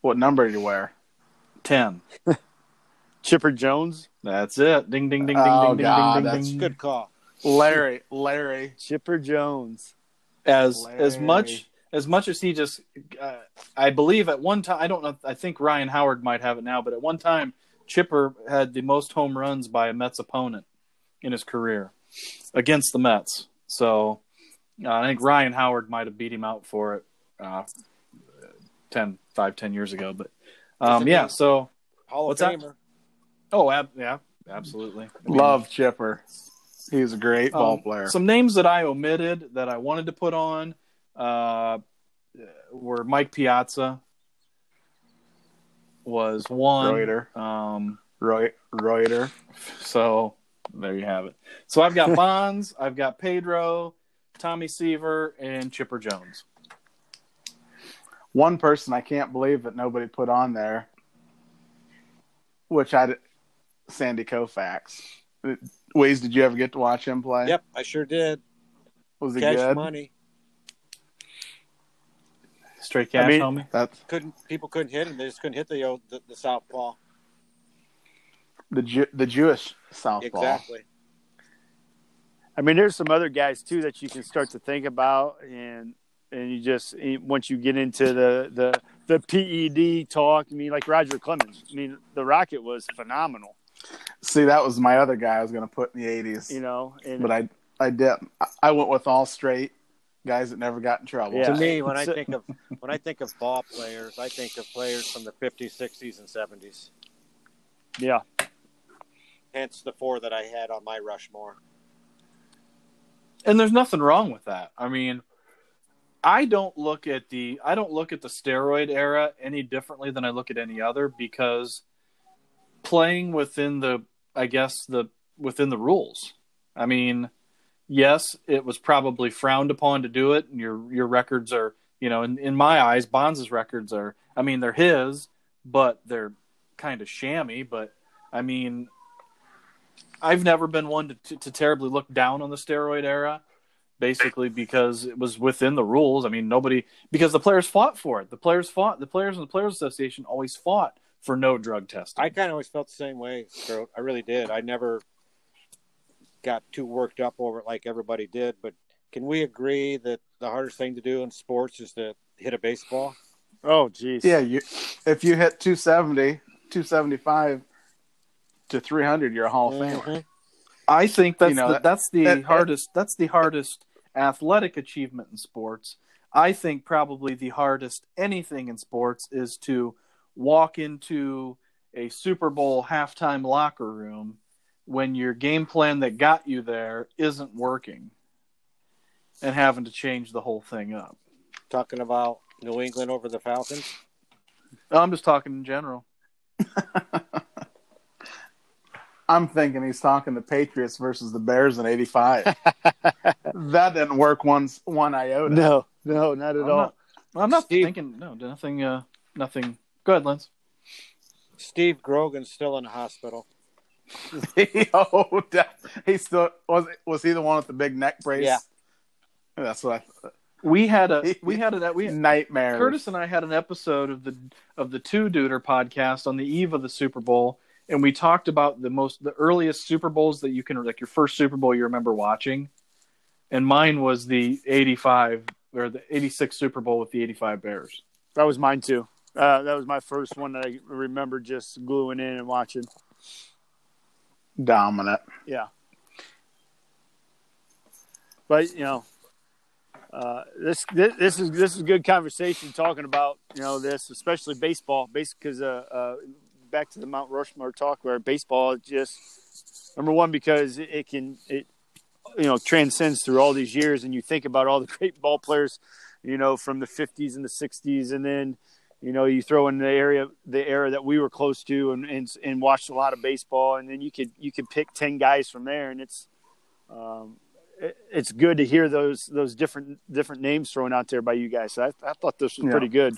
What number do you wear? 10. Chipper Jones. That's it. Ding, ding, ding, ding, ding, ding, ding. That's a good call. Larry. Chipper Jones. As much as he just, I believe at one time, I don't know, I think Ryan Howard might have it now, but at one time, Chipper had the most home runs by a Mets opponent in his career against the Mets. So I think Ryan Howard might have beat him out for it 10 years ago. But yeah, so Hall of Famer. Oh, yeah, absolutely. Love Chipper. He's a great ball player. Some names that I omitted that I wanted to put on were Mike Piazza was one. Reuter. Reuter. So there you have it. So I've got Bonds, I've got Pedro, Tommy Seaver, and Chipper Jones. One person I can't believe that nobody put on there, which Sandy Koufax. Waze, did you ever get to watch him play? Yep, I sure did. Was he good? Cash money. Straight cash, homie. People couldn't hit him. They just couldn't hit the southpaw. The Jewish southpaw. Exactly. I mean, there's some other guys too that you can start to think about, and you just once you get into the PED talk. I mean, like Roger Clemens. I mean, the Rocket was phenomenal. See, that was my other guy I was going to put in the 80s. You know, but I didn't. I went with all straight guys that never got in trouble. Yeah. To me, when I think of ball players, I think of players from the 50s, 60s, and 70s. Yeah. Hence the four that I had on my Rushmore. And there's nothing wrong with that. I mean, I don't look at the steroid era any differently than I look at any other because playing within the rules. I mean, yes, it was probably frowned upon to do it, and your records are, you know, in my eyes, Bonds' records are, I mean, they're his, but they're kind of shammy. But I mean, I've never been one to terribly look down on the steroid era, basically because it was within the rules. I mean, because the players fought for it. The players and the Players Association always fought for no drug testing. I kind of always felt the same way, bro. I really did. I never got too worked up over it like everybody did, but can we agree that the hardest thing to do in sports is to hit a baseball? Oh, geez. Yeah, if you hit 270, 275 to 300, you're a Hall of Famer. I think that's the hardest athletic achievement in sports. I think probably the hardest anything in sports is to walk into a Super Bowl halftime locker room when your game plan that got you there isn't working and having to change the whole thing up. Talking about New England over the Falcons? I'm just talking in general. I'm thinking he's talking the Patriots versus the Bears in 85. That didn't work one iota. No, not at all. I'm not thinking, nothing. Go ahead, Lance. Steve Grogan's still in the hospital. He still was he the one with the big neck brace? Yeah, that's what I thought. We had nightmares. Curtis and I had an episode of the Two Duder podcast on the eve of the Super Bowl, and we talked about the earliest Super Bowls that you can, like your first Super Bowl you remember watching, and mine was the 85 or the 86 Super Bowl with the 85 Bears. That was mine too. That was my first one that I remember just gluing in and watching. Dominant. Yeah. But, you know, this is good conversation talking about, you know, this, especially baseball. Because back to the Mount Rushmore talk where baseball just, number one, because it transcends through all these years and you think about all the great ball players, you know, from the 50s and the 60s and then, You know, you throw in the era that we were close to and watched a lot of baseball, and then you could pick 10 guys from there, and it's good to hear those different names thrown out there by you guys. So I thought this was pretty good.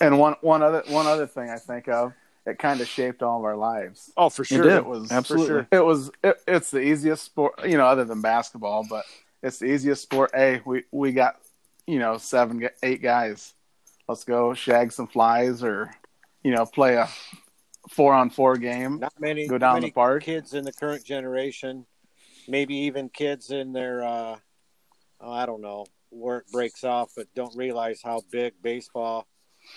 And one other thing I think of, it kind of shaped all of our lives. Oh, for sure, it was absolutely. For sure. It's the easiest sport, you know, other than basketball, but it's the easiest sport. Hey, we got, you know, 7, 8 guys. Let's go shag some flies, or, you know, play a 4-on-4 game. Go down the park. Kids in the current generation, maybe even kids in their, I don't know, where it breaks off, but don't realize how big baseball,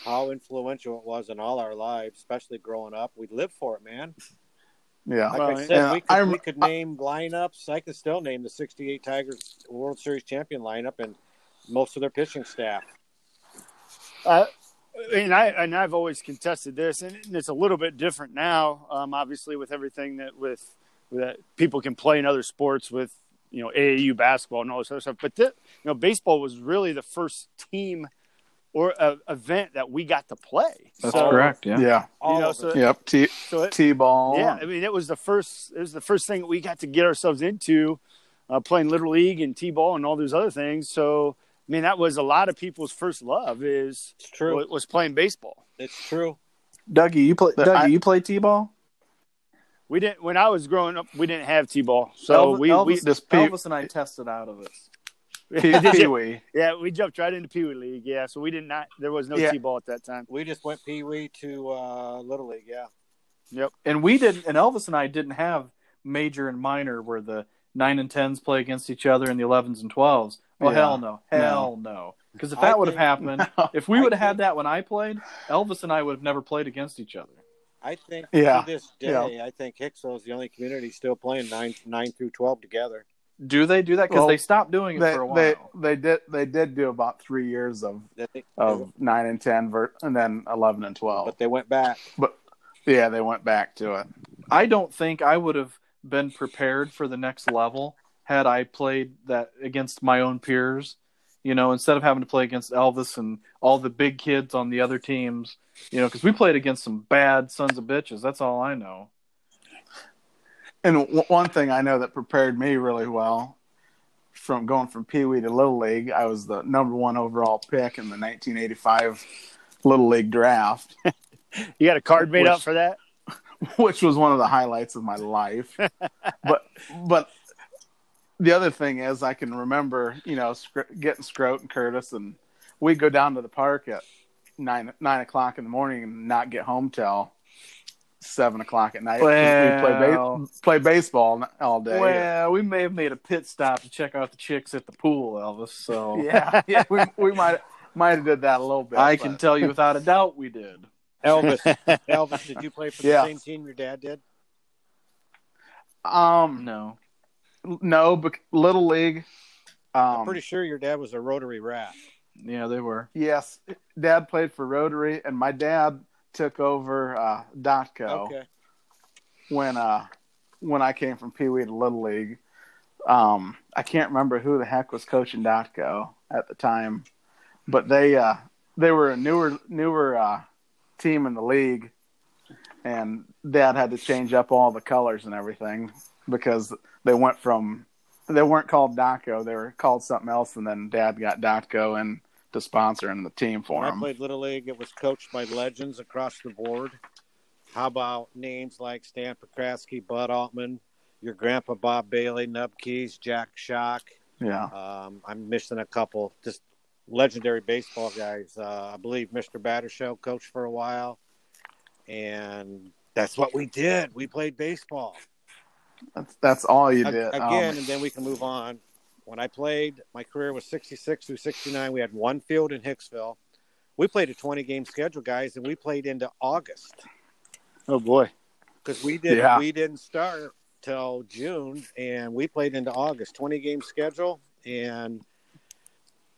how influential it was in all our lives, especially growing up. We lived for it, man. Yeah. Like I said, we could name lineups. I can still name the 68 Tigers World Series champion lineup and most of their pitching staff. I've always contested this, and it's a little bit different now. Obviously, with everything that people can play in other sports, with, you know, AAU basketball and all this other stuff. But you know, baseball was really the first team or event that we got to play. That's correct. Yeah. Yeah. You know, T-ball. Yeah. I mean, it was the first thing that we got to get ourselves into, playing Little League and T-ball and all those other things. So, I mean, that was a lot of people's first love. Was playing baseball. It's true. Dougie, you play T-ball? We didn't. When I was growing up, we didn't have T-ball, so Elvis and I tested out of it. Pee-wee. Yeah, we jumped right into Pee-wee League. Yeah, so we did not. There was no T-ball at that time. We just went Pee-wee to Little League. Yeah. Yep. And we didn't. And Elvis and I didn't have major and minor, where the 9 and 10s play against each other, and the 11s and 12s. Oh, yeah. Hell no. Because if that would have happened, if we would have had that when I played, Elvis and I would have never played against each other. I think to this day, I think Hicksville is the only community still playing 9 through 12 together. Do they do that? Because they stopped doing it for a while. They did do about 3 years of 9 and 10 and then 11 and 12. But they went back. But yeah, they went back to it. I don't think I would have been prepared for the next level had I played that against my own peers, you know, instead of having to play against Elvis and all the big kids on the other teams, you know, because we played against some bad sons of bitches. That's all I know. And one thing I know that prepared me really well from going from Pee Wee to Little League, I was the #1 overall pick in the 1985 Little League draft. You got a card made up for that? Which was one of the highlights of my life. But the other thing is, I can remember, you know, getting Scroat and Curtis, and we'd go down to the park at 9 o'clock in the morning and not get home till 7 o'clock at night. Well, we'd play baseball all day. Well, we may have made a pit stop to check out the chicks at the pool, Elvis. So yeah, we might have did that a little bit. I can tell you without a doubt we did. Elvis, did you play for the same team your dad did? No. No, but Little League. I'm pretty sure your dad was a Rotary rat. Yeah, they were. Yes, Dad played for Rotary, and my dad took over Dotco when I came from Pee Wee to Little League. I can't remember who the heck was coaching Dotco at the time, but they were a newer team in the league, and Dad had to change up all the colors and everything, because they weren't called Dotco, they were called something else, and then Dad got Dotco in to sponsor and the team for him. I played Little League. It was coached by legends across the board. How about names like Stan Pokraski, Bud Altman, your grandpa Bob Bailey, Nub Keys, Jack Shock. Yeah. I'm missing a couple just legendary baseball guys. I believe Mr. Battershow coached for a while, and that's what we did. We played baseball. That's all you did. Again, and then we can move on. When I played, my career was 66 through 69. We had one field in Hicksville. We played a 20-game schedule, guys, and we played into August. Oh, boy. Because we didn't start till June, and we played into August. 20-game schedule, and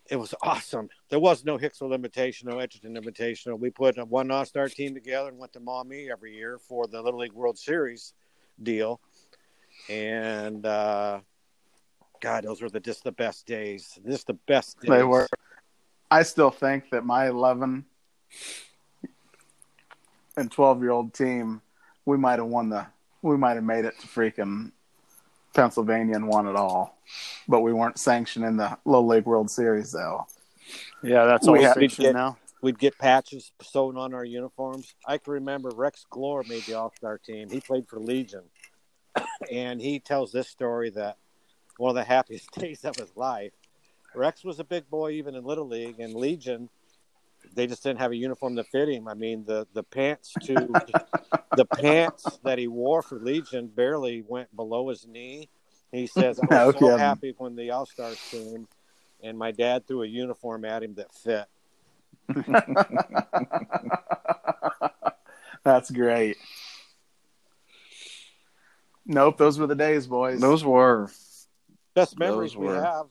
it was awesome. There was no Hicksville Invitational, Edgerton Invitational. We put a one all-star team together and went to Maumee every year for the Little League World Series deal. And God, those were the best days. They were. I still think that my 11 and 12-year-old team, we might have won the we might have made it to freaking Pennsylvania and won it all. But we weren't sanctioned in the Little League World Series, though. Yeah, that's all sanctioned now. We'd get patches sewn on our uniforms. I can remember Rex Glore made the All-Star team. He played for Legion. And he tells this story that one of the happiest days of his life. Rex was a big boy even in Little League, and Legion, they just didn't have a uniform to fit him. I mean, the pants that he wore for Legion barely went below his knee. He says, I was so happy when the All-Stars came, and my dad threw a uniform at him that fit. That's great. Nope, those were the days, boys. Those were best memories we have.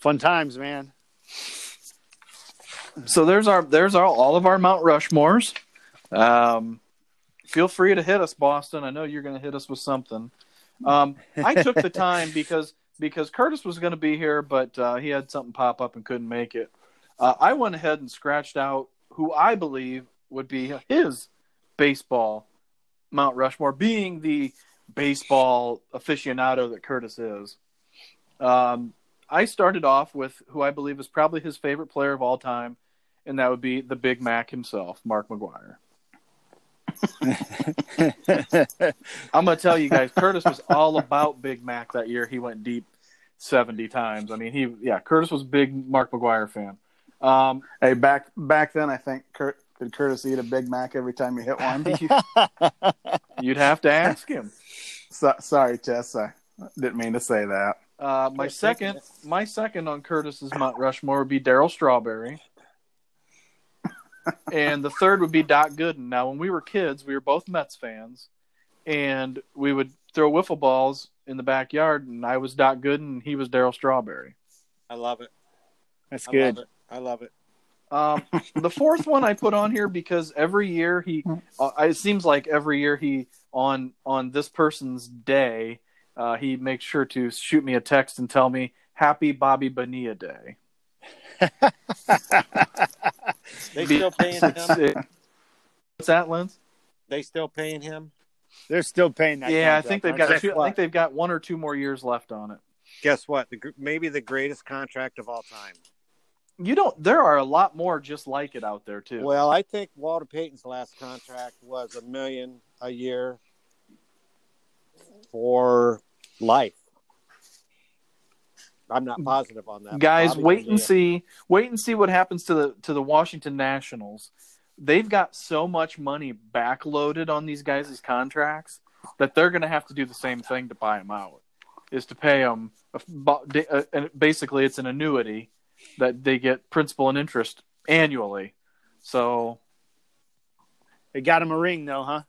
Fun times, man. So there's our all of our Mount Rushmores. Feel free to hit us, Boston. I know you're going to hit us with something. I took the time because Curtis was going to be here, but he had something pop up and couldn't make it. I went ahead and scratched out who I believe would be his baseball Mount Rushmore, being the baseball aficionado that Curtis is. I started off with who I believe is probably his favorite player of all time, and that would be the Big Mac himself, Mark McGuire. I'm going to tell you guys, Curtis was all about Big Mac that year. He went deep 70 times. I mean, Curtis was a big Mark McGuire fan. Hey, back then, I think could Curtis eat a Big Mac every time he hit one? You'd have to ask him. So, sorry, Tess, I didn't mean to say that. My second on Curtis's Mount Rushmore would be Darryl Strawberry, and the third would be Doc Gooden. Now, when we were kids, we were both Mets fans, and we would throw wiffle balls in the backyard, and I was Doc Gooden, and he was Darryl Strawberry. I love it. That's good. I love it. The fourth one I put on here because every year it seems like every year he on this person's day, he makes sure to shoot me a text and tell me Happy Bobby Bonilla Day. They still paying him? What's that, Lens? They still paying him? They're still paying that. Yeah, I think they've got 1 or 2 more years left on it. Guess what? Maybe the greatest contract of all time. There are a lot more just like it out there too. Well, I think Walter Payton's last contract was $1 million a year for life. I'm not positive on that. Guys, wait and see what happens to the Washington Nationals. They've got so much money backloaded on these guys' contracts that they're going to have to do the same thing to buy them out, is to pay them. Basically, it's an annuity that they get principal and interest annually. So they got him a ring, though, huh?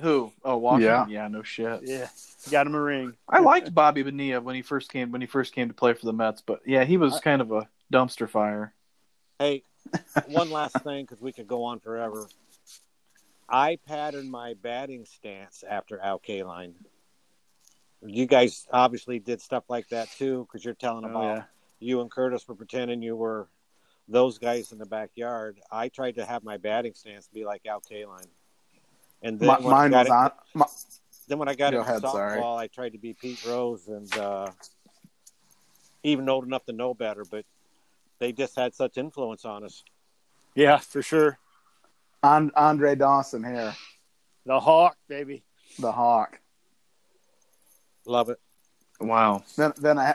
Who? Oh, Washington. Yeah, no shit. Yeah, got him a ring. I liked Bobby Bonilla when he first came to play for the Mets, but yeah, he was kind of a dumpster fire. Hey. One last thing, because we could go on forever. I patterned my batting stance after Al Kaline. You guys obviously did stuff like that too, because you're telling about you and Curtis were pretending you were those guys in the backyard. I tried to have my batting stance be like Al Kaline, and then when I got into softball, I tried to be Pete Rose, and even old enough to know better, but. They just had such influence on us. Yeah, for sure. Andre Dawson here. The Hawk, baby. The Hawk. Love it. Wow. Then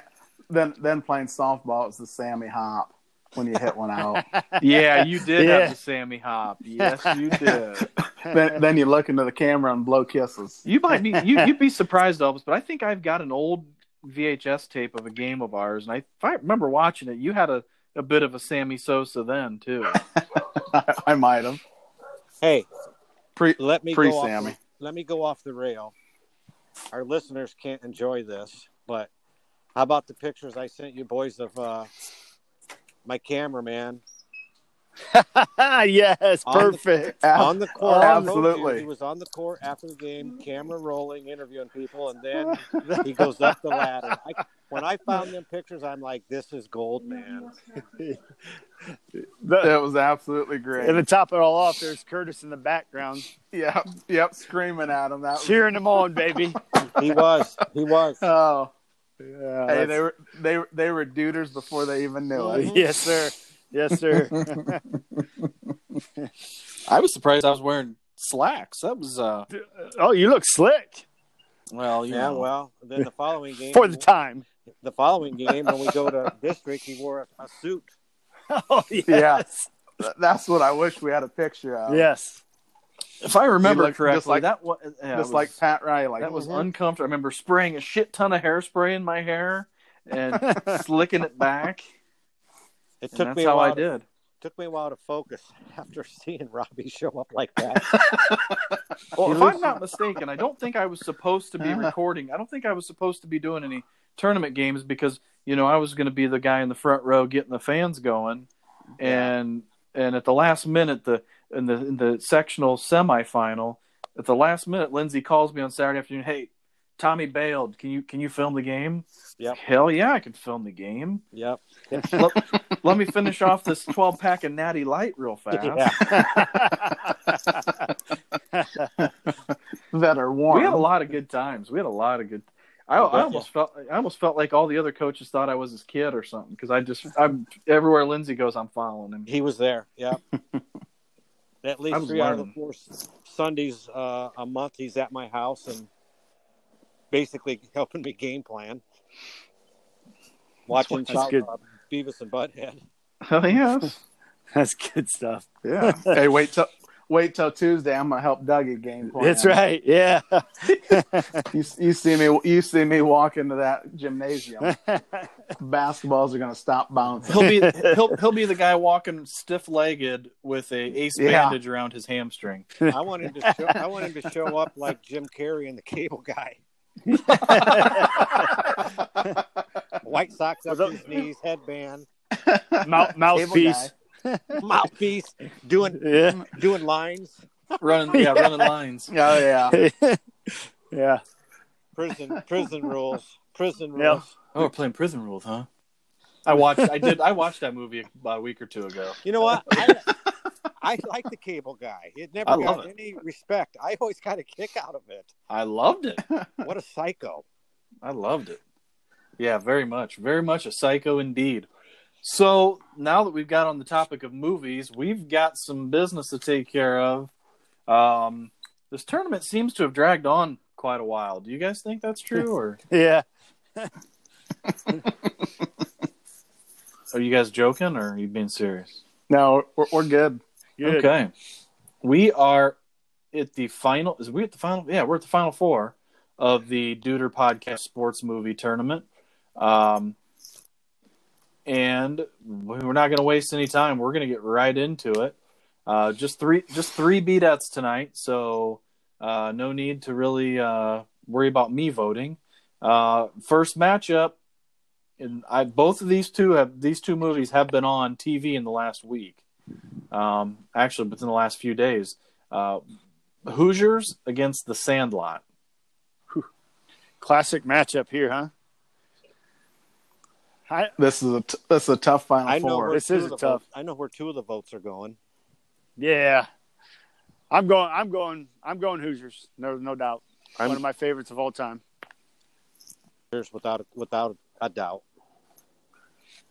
playing softball, it was the Sammy Hop when you hit one out. Yeah, you did have the Sammy Hop. Yes, you did. then you look into the camera and blow kisses. You might be you'd be surprised, Elvis, but I think I've got an old VHS tape of a game of ours, and if I remember watching it, you had a bit of a Sammy Sosa then too. I might have. Hey, let me go off the rail. Our listeners can't enjoy this, but how about the pictures I sent you boys of my cameraman Yes, perfect. On the court. Absolutely. He was on the court after the game, camera rolling, interviewing people, and then he goes up the ladder. When I found them pictures, I'm like, this is gold, man. That was absolutely great. And to top it all off, there's Curtis in the background. Yep, screaming at him. Cheering him on, baby. He was. Oh. Yeah, hey, they were duders before they even knew it. Yes, sir. I was surprised I was wearing slacks. That was Oh, you look slick. Well, you know. Well, then the following game when we go to district, he wore a suit. Oh, yes. Yeah. That's what I wish we had a picture of. Yes. If I remember correctly, just like Pat Riley. That was uncomfortable. I remember spraying a shit ton of hairspray in my hair and slicking it back. Took me a while to focus after seeing Robbie show up like that. Well, if I'm not mistaken, I don't think I was supposed to be recording. I don't think I was supposed to be doing any tournament games because, I was going to be the guy in the front row getting the fans going. And at the last minute, in the sectional semifinal, at the last minute, Lindsay calls me on Saturday afternoon. Hey, Tommy bailed. Can you film the game? Yep. Hell yeah, I can film the game. Yep. Let me finish off this 12-pack of Natty Light real fast. Yeah. That are warm. We had a lot of good times. I almost felt like all the other coaches thought I was his kid or something because I'm everywhere Lindsay goes, I'm following him. He was there. Yeah. At least 3 out of the 4 Sundays a month, he's at my house and basically helping me game plan, watching Beavis and Butthead. Oh yeah, that's good stuff. Yeah. Hey, wait till Tuesday. I'm gonna help Dougie game plan. That's right. Yeah. you see me walk into that gymnasium. Basketballs are gonna stop bouncing. He'll be the guy walking stiff-legged with an ace bandage around his hamstring. I want him to show up like Jim Carrey and the Cable Guy. White socks up to his knees, headband, mouthpiece, doing lines, running lines. Oh yeah, yeah. Prison rules. Yep. Oh, we're playing Prison Rules, huh? I watched that movie about a week or two ago. You know what? I like the Cable Guy. It never got any respect. I always got a kick out of it. I loved it. What a psycho. I loved it. Yeah, very much. Very much a psycho indeed. So now that we've got on the topic of movies, we've got some business to take care of. This tournament seems to have dragged on quite a while. Do you guys think that's true? Or yeah. Are you guys joking or are you being serious? No, we're good. Okay. We are at the final. Is we at the final? Yeah, we're at the final 4 of the Duder Podcast Sports Movie Tournament. And we're not going to waste any time. We're going to get right into it. Just three beatouts tonight, so no need to really worry about me voting. First matchup. And these two movies have been on TV in the last week, actually, within the last few days. Hoosiers against The Sandlot. Whew. Classic matchup here, huh? This is a tough final four. This is tough. I know where 2 of the votes are going. Yeah, I'm going Hoosiers. No doubt. One of my favorites of all time. Hoosiers without a doubt.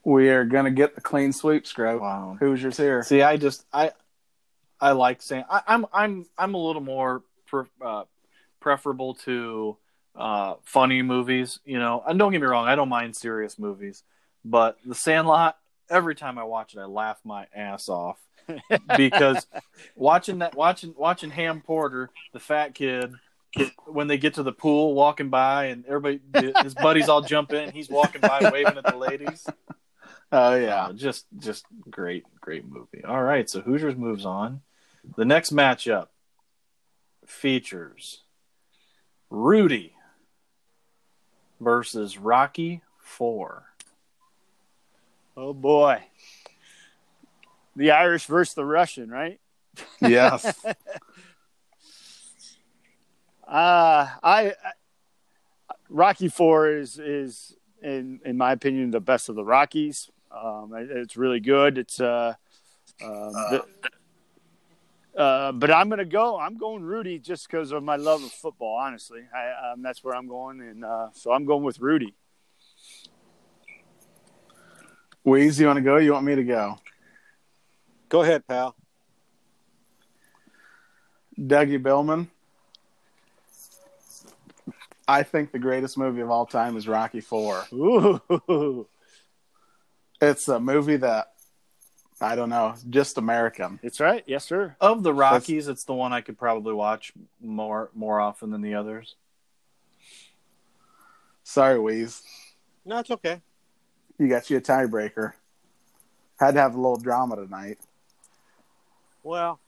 We are going to get the clean sweep, Scrub. Wow. Hoosiers here. See, I like saying I'm a little more preferable to funny movies, And don't get me wrong, I don't mind serious movies, but The Sandlot, every time I watch it, I laugh my ass off because watching Ham Porter, the fat kid. When they get to the pool, walking by, and everybody, his buddies all jump in. He's walking by, waving at the ladies. Oh yeah, just great movie. All right, so Hoosiers moves on. The next matchup features Rudy versus Rocky IV. Oh boy, The Irish versus the Russian, right? Yes. Rocky IV is in my opinion, the best of the Rockies. It's really good. It's but I'm going Rudy just because of my love of football. Honestly, that's where I'm going, and so I'm going with Rudy. Weez, you want to go? You want me to go? Go ahead, pal. Dougie Billman. I think the greatest movie of all time is Rocky IV. Ooh. It's a movie that, I don't know, just American. It's right. Yes, sir. Of the Rockies, it's the one I could probably watch more often than the others. Sorry, Weez. No, it's okay. You got you a tiebreaker. Had to have a little drama tonight. Well,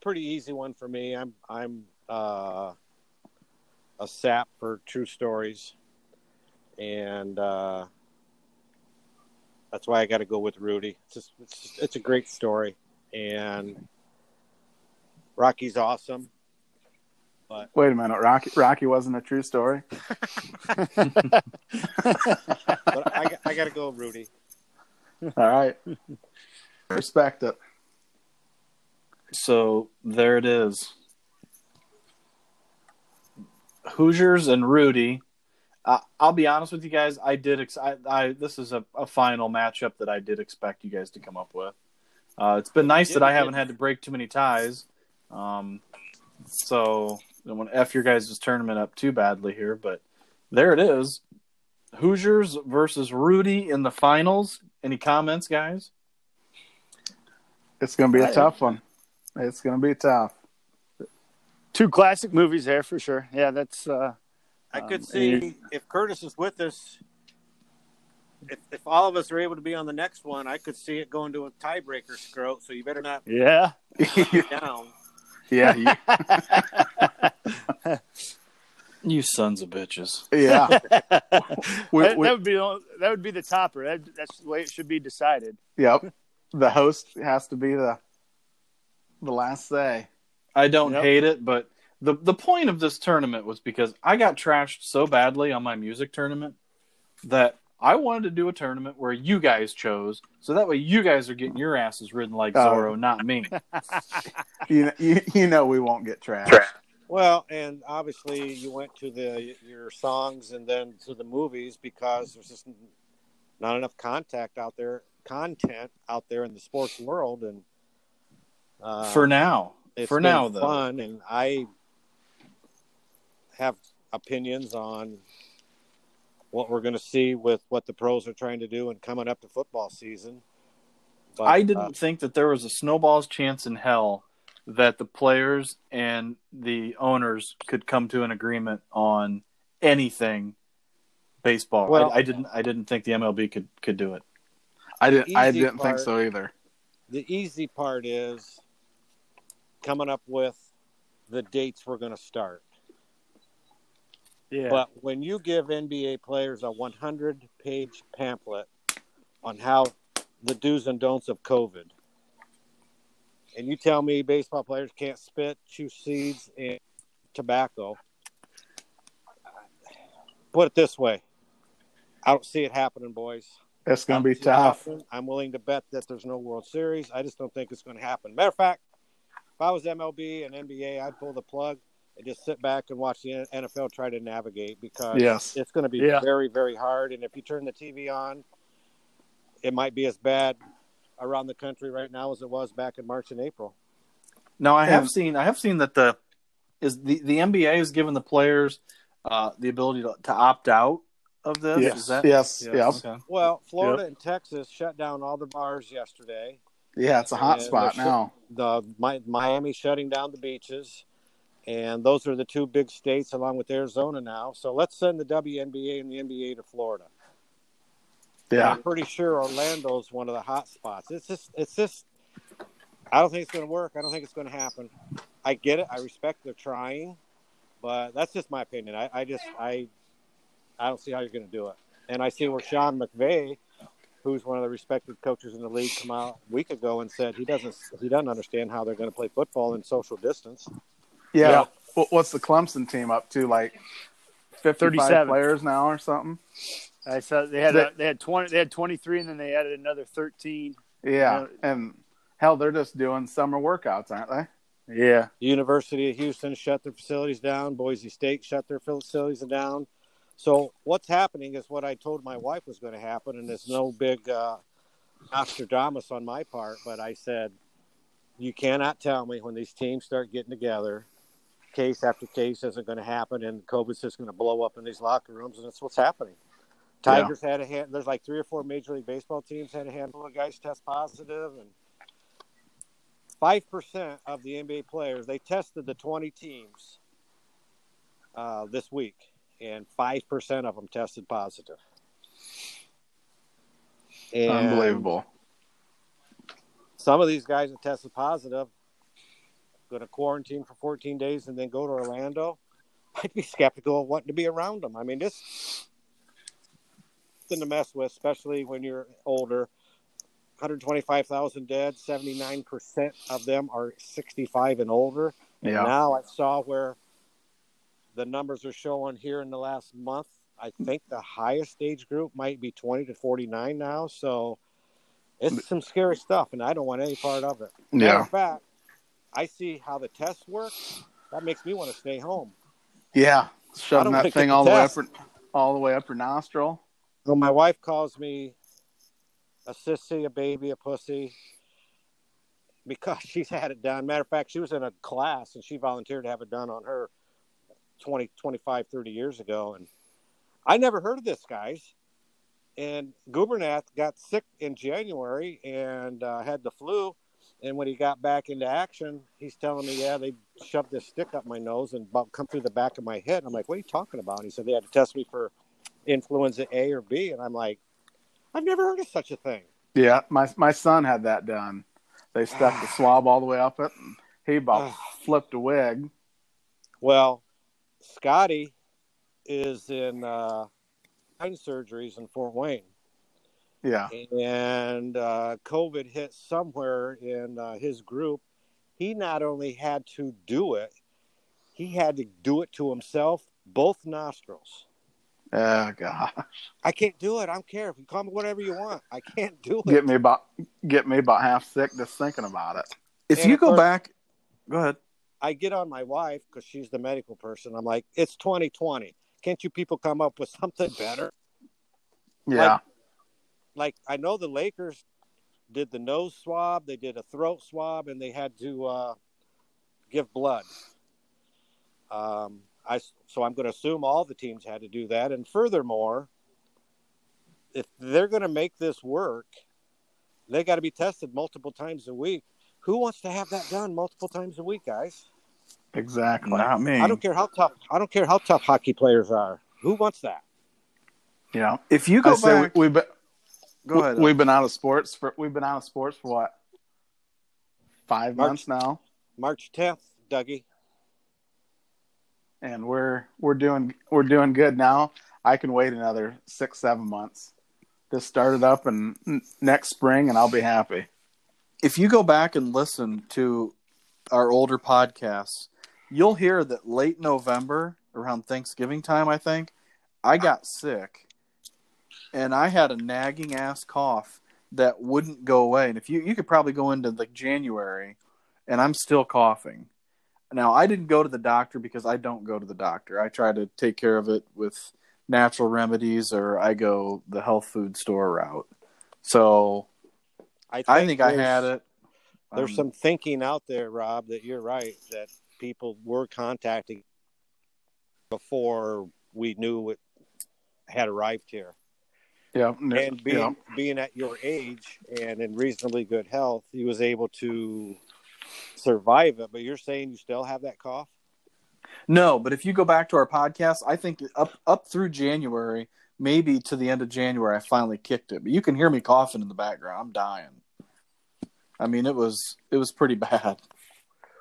pretty easy one for me. I'm a sap for true stories, and that's why I got to go with Rudy. It's a great story, and Rocky's awesome. But wait a minute, Rocky wasn't a true story. But I got to go, Rudy. All right, respect it. So there it is. Hoosiers and Rudy. I'll be honest with you guys. This is a final matchup that I did expect you guys to come up with. It's been nice that I haven't had to break too many ties. So I don't want to F your guys' tournament up too badly here, but there it is. Hoosiers versus Rudy in the finals. Any comments, guys? It's going to be a tough one. It's going to be tough. Two classic movies there for sure. Yeah, that's. I could see if Curtis is with us, if all of us are able to be on the next one, I could see it going to a tiebreaker, Scroat. So you better not. Yeah. Down. Yeah. You sons of bitches. Yeah. That would be the topper. That's the way it should be decided. Yep. The host has to be the last say. I don't hate it, but the point of this tournament was because I got trashed so badly on my music tournament that I wanted to do a tournament where you guys chose, so that way you guys are getting your asses ridden like Zorro, not me. you know we won't get trashed. Well, and obviously you went to your songs and then to the movies because there's just not enough content out there in the sports world, and for now. It's for now, though, fun, and I have opinions on what we're going to see with what the pros are trying to do and coming up to football season. But, I didn't think that there was a snowball's chance in hell that the players and the owners could come to an agreement on anything baseball. Well, I didn't think the MLB could do it. I didn't think so either. The easy part is coming up with the dates we're going to start. Yeah. But when you give NBA players a 100-page pamphlet on how the do's and don'ts of COVID, and you tell me baseball players can't spit, chew seeds, and tobacco, put it this way. I don't see it happening, boys. It's going to be tough. I'm willing to bet that there's no World Series. I just don't think it's going to happen. Matter of fact, if I was MLB and NBA, I'd pull the plug and just sit back and watch the NFL try to navigate because it's going to be very, very hard. And if you turn the TV on, it might be as bad around the country right now as it was back in March and April. Now, I have seen that the NBA has given the players the ability to opt out of this. Yes. Is that? Yes. Okay. Well, Florida and Texas shut down all the bars yesterday. Yeah, it's a hot spot now. Miami shutting down the beaches, and those are the two big states along with Arizona now. So let's send the WNBA and the NBA to Florida. Yeah, and I'm pretty sure Orlando's one of the hot spots. It's just. I don't think it's going to work. I don't think it's going to happen. I get it. I respect they're trying, but that's just my opinion. I don't see how you're going to do it, and I see where Sean McVay who's one of the respected coaches in the league, come out a week ago and said he doesn't understand how they're going to play football in social distance. Yeah. Yeah. What's the Clemson team up to? Like 55 players now or something? I saw they had 23 and then they added another 13. Yeah. And hell, they're just doing summer workouts, aren't they? Yeah. University of Houston shut their facilities down. Boise State shut their facilities down. So what's happening is what I told my wife was going to happen, and there's no big Nostradamus on my part, but I said, you cannot tell me when these teams start getting together, case after case isn't going to happen, and COVID's just going to blow up in these locker rooms, and that's what's happening. Tigers had a hand. There's like 3 or 4 Major League Baseball teams had a handful of guys test positive, and 5% of the NBA players, they tested the 20 teams this week, and 5% of them tested positive. And unbelievable. Some of these guys that tested positive going to quarantine for 14 days and then go to Orlando. I'd be skeptical of wanting to be around them. I mean, this is to mess with, especially when you're older. 125,000 dead, 79% of them are 65 and older. And now I saw where the numbers are showing here in the last month. I think the highest age group might be 20 to 49 now. So it's some scary stuff, and I don't want any part of it. Yeah. Matter of fact, I see how the tests work. That makes me want to stay home. Yeah, shoving that thing all the way up your nostril. Well, my wife calls me a sissy, a baby, a pussy, because she's had it done. Matter of fact, she was in a class, and she volunteered to have it done on her 20, 25, 30 years ago, and I never heard of this, guys. And Gubernath got sick in January and had the flu, and when he got back into action, he's telling me, yeah, they shoved this stick up my nose and come through the back of my head. I'm like, what are you talking about? And he said they had to test me for influenza A or B, and I'm like, I've never heard of such a thing. Yeah, my son had that done. They stuck the swab all the way up it, and he about flipped a wig. Well, Scotty is in eye surgeries in Fort Wayne. Yeah. And COVID hit somewhere in his group. He not only had to do it, he had to do it to himself, both nostrils. Oh, gosh. I can't do it. I don't care. If you call me whatever you want, I can't do it. Get me about half sick just thinking about it. If and you go back, go ahead. I get on my wife because she's the medical person. I'm like, it's 2020. Can't you people come up with something better? Yeah. Like I know the Lakers did the nose swab. They did a throat swab, and they had to give blood. So I'm going to assume all the teams had to do that. And furthermore, if they're going to make this work, they got to be tested multiple times a week. Who wants to have that done multiple times a week, guys? Exactly. Not me. I don't care how tough hockey players are. Who wants that? Yeah. If you go back, go ahead. We've been out of sports for what? 5 months now. March 10th, Dougie. And we're doing good now. I can wait another 6-7 months. Just start it up and next spring, and I'll be happy. If you go back and listen to our older podcasts, you'll hear that late November, around Thanksgiving time, I think, I got sick, and I had a nagging ass cough that wouldn't go away. And if you could probably go into like January, and I'm still coughing. Now, I didn't go to the doctor because I don't go to the doctor. I try to take care of it with natural remedies, or I go the health food store route. So I think I had it. There's some thinking out there, Rob, that you're right, that people were contacting before we knew it had arrived here. Yeah. And being at your age and in reasonably good health, he was able to survive it. But you're saying you still have that cough? No, but if you go back to our podcast, I think up through January, maybe to the end of January, I finally kicked it. But you can hear me coughing in the background. I'm dying. I mean, it was pretty bad.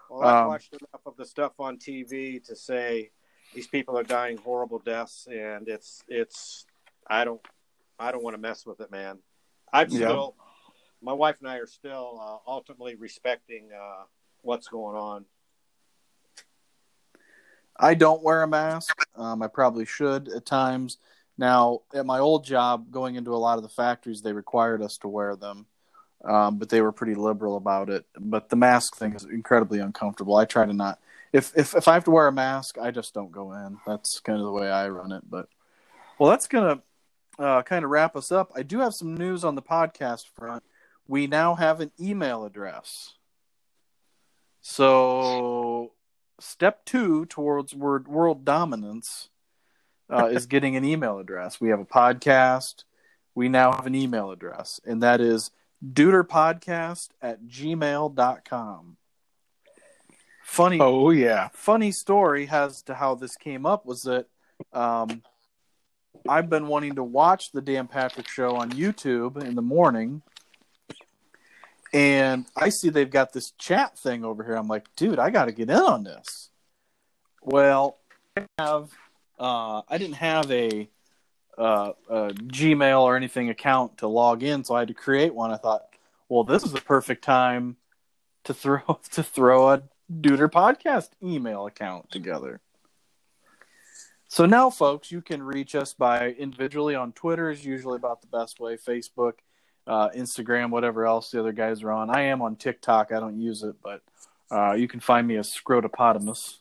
Well, I watched enough of the stuff on TV to say these people are dying horrible deaths, and I don't want to mess with it, man. I'm still, my wife and I are still ultimately respecting what's going on. I don't wear a mask. I probably should at times. Now, at my old job, going into a lot of the factories, they required us to wear them, but they were pretty liberal about it. But the mask thing is incredibly uncomfortable. I try to not. If I have to wear a mask, I just don't go in. That's kind of the way I run it. But well, that's gonna kind of wrap us up. I do have some news on the podcast front. We now have an email address. So step two towards world dominance is getting an email address. We have a podcast. We now have an email address, and that is duderpodcast@gmail.com. Funny, funny story as to how this came up was that I've been wanting to watch the Dan Patrick Show on YouTube in the morning, and I see they've got this chat thing over here. I'm like, dude, I got to get in on this. Well, I didn't have a Gmail or anything account to log in, so I had to create one. I thought, well, this is the perfect time to throw a Duder Podcast email account together. So now, folks, you can reach us by individually on Twitter is usually about the best way. Facebook, Instagram, whatever else the other guys are on. I am on TikTok. I don't use it, but you can find me as Scrotopotamus.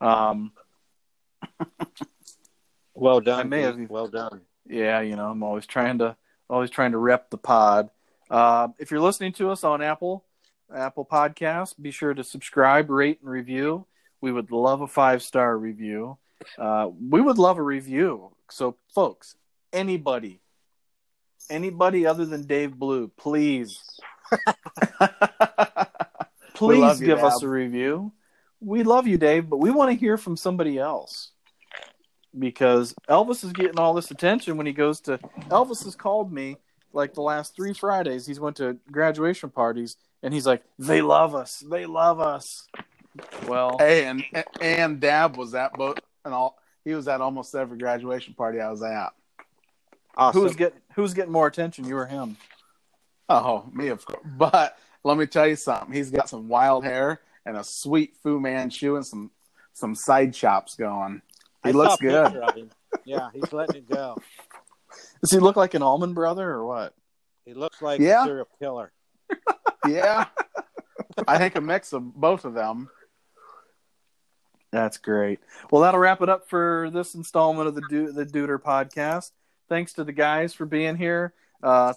Well done. Well done. Yeah, you know, I'm always trying to rep the pod. If you're listening to us on Apple Podcasts, be sure to subscribe, rate, and review. We would love a 5-star review. We would love a review. So, folks, anybody other than Dave Blue, please, please give us a review. We love you, Dave, but we want to hear from somebody else because Elvis is getting all this attention when he goes to. Elvis has called me like the last 3 Fridays. He's went to graduation parties. And he's like, they love us. They love us. Well, hey, and Dab was at both, and all he was at almost every graduation party I was at. Awesome. Who's getting more attention, you or him? Oh, me, of course. But let me tell you something. He's got some wild hair and a sweet Fu Manchu and some side chops going. He looks good. Yeah, he's letting it go. Does he look like an Allman Brother or what? He looks like a serial killer. Yeah, I think a mix of both of them. That's great. Well, that'll wrap it up for this installment of the Duder Podcast. Thanks to the guys for being here.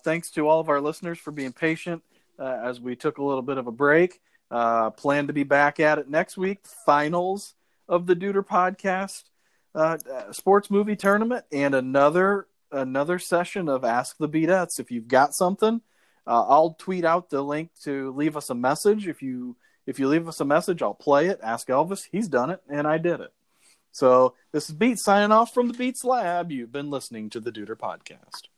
Thanks to all of our listeners for being patient as we took a little bit of a break. Plan to be back at it next week. Finals of the Duder Podcast Sports Movie Tournament and another session of Ask the Beatettes. If you've got something. I'll tweet out the link to leave us a message. If you leave us a message, I'll play it. Ask Elvis. He's done it, and I did it. So this is Beats signing off from the Beats Lab. You've been listening to the Duder Podcast.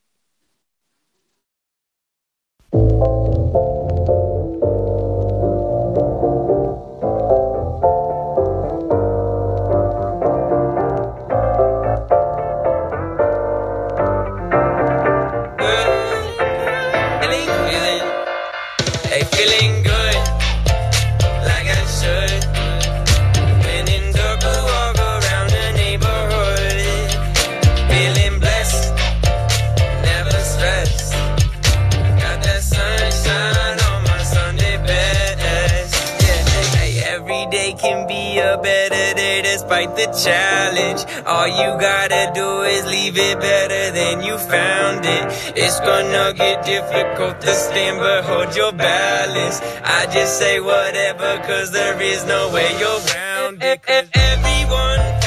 Despite the challenge, all you gotta do is leave it better than you found it. It's gonna get difficult to stand, but hold your balance. I just say whatever, cause there is no way around it. Everyone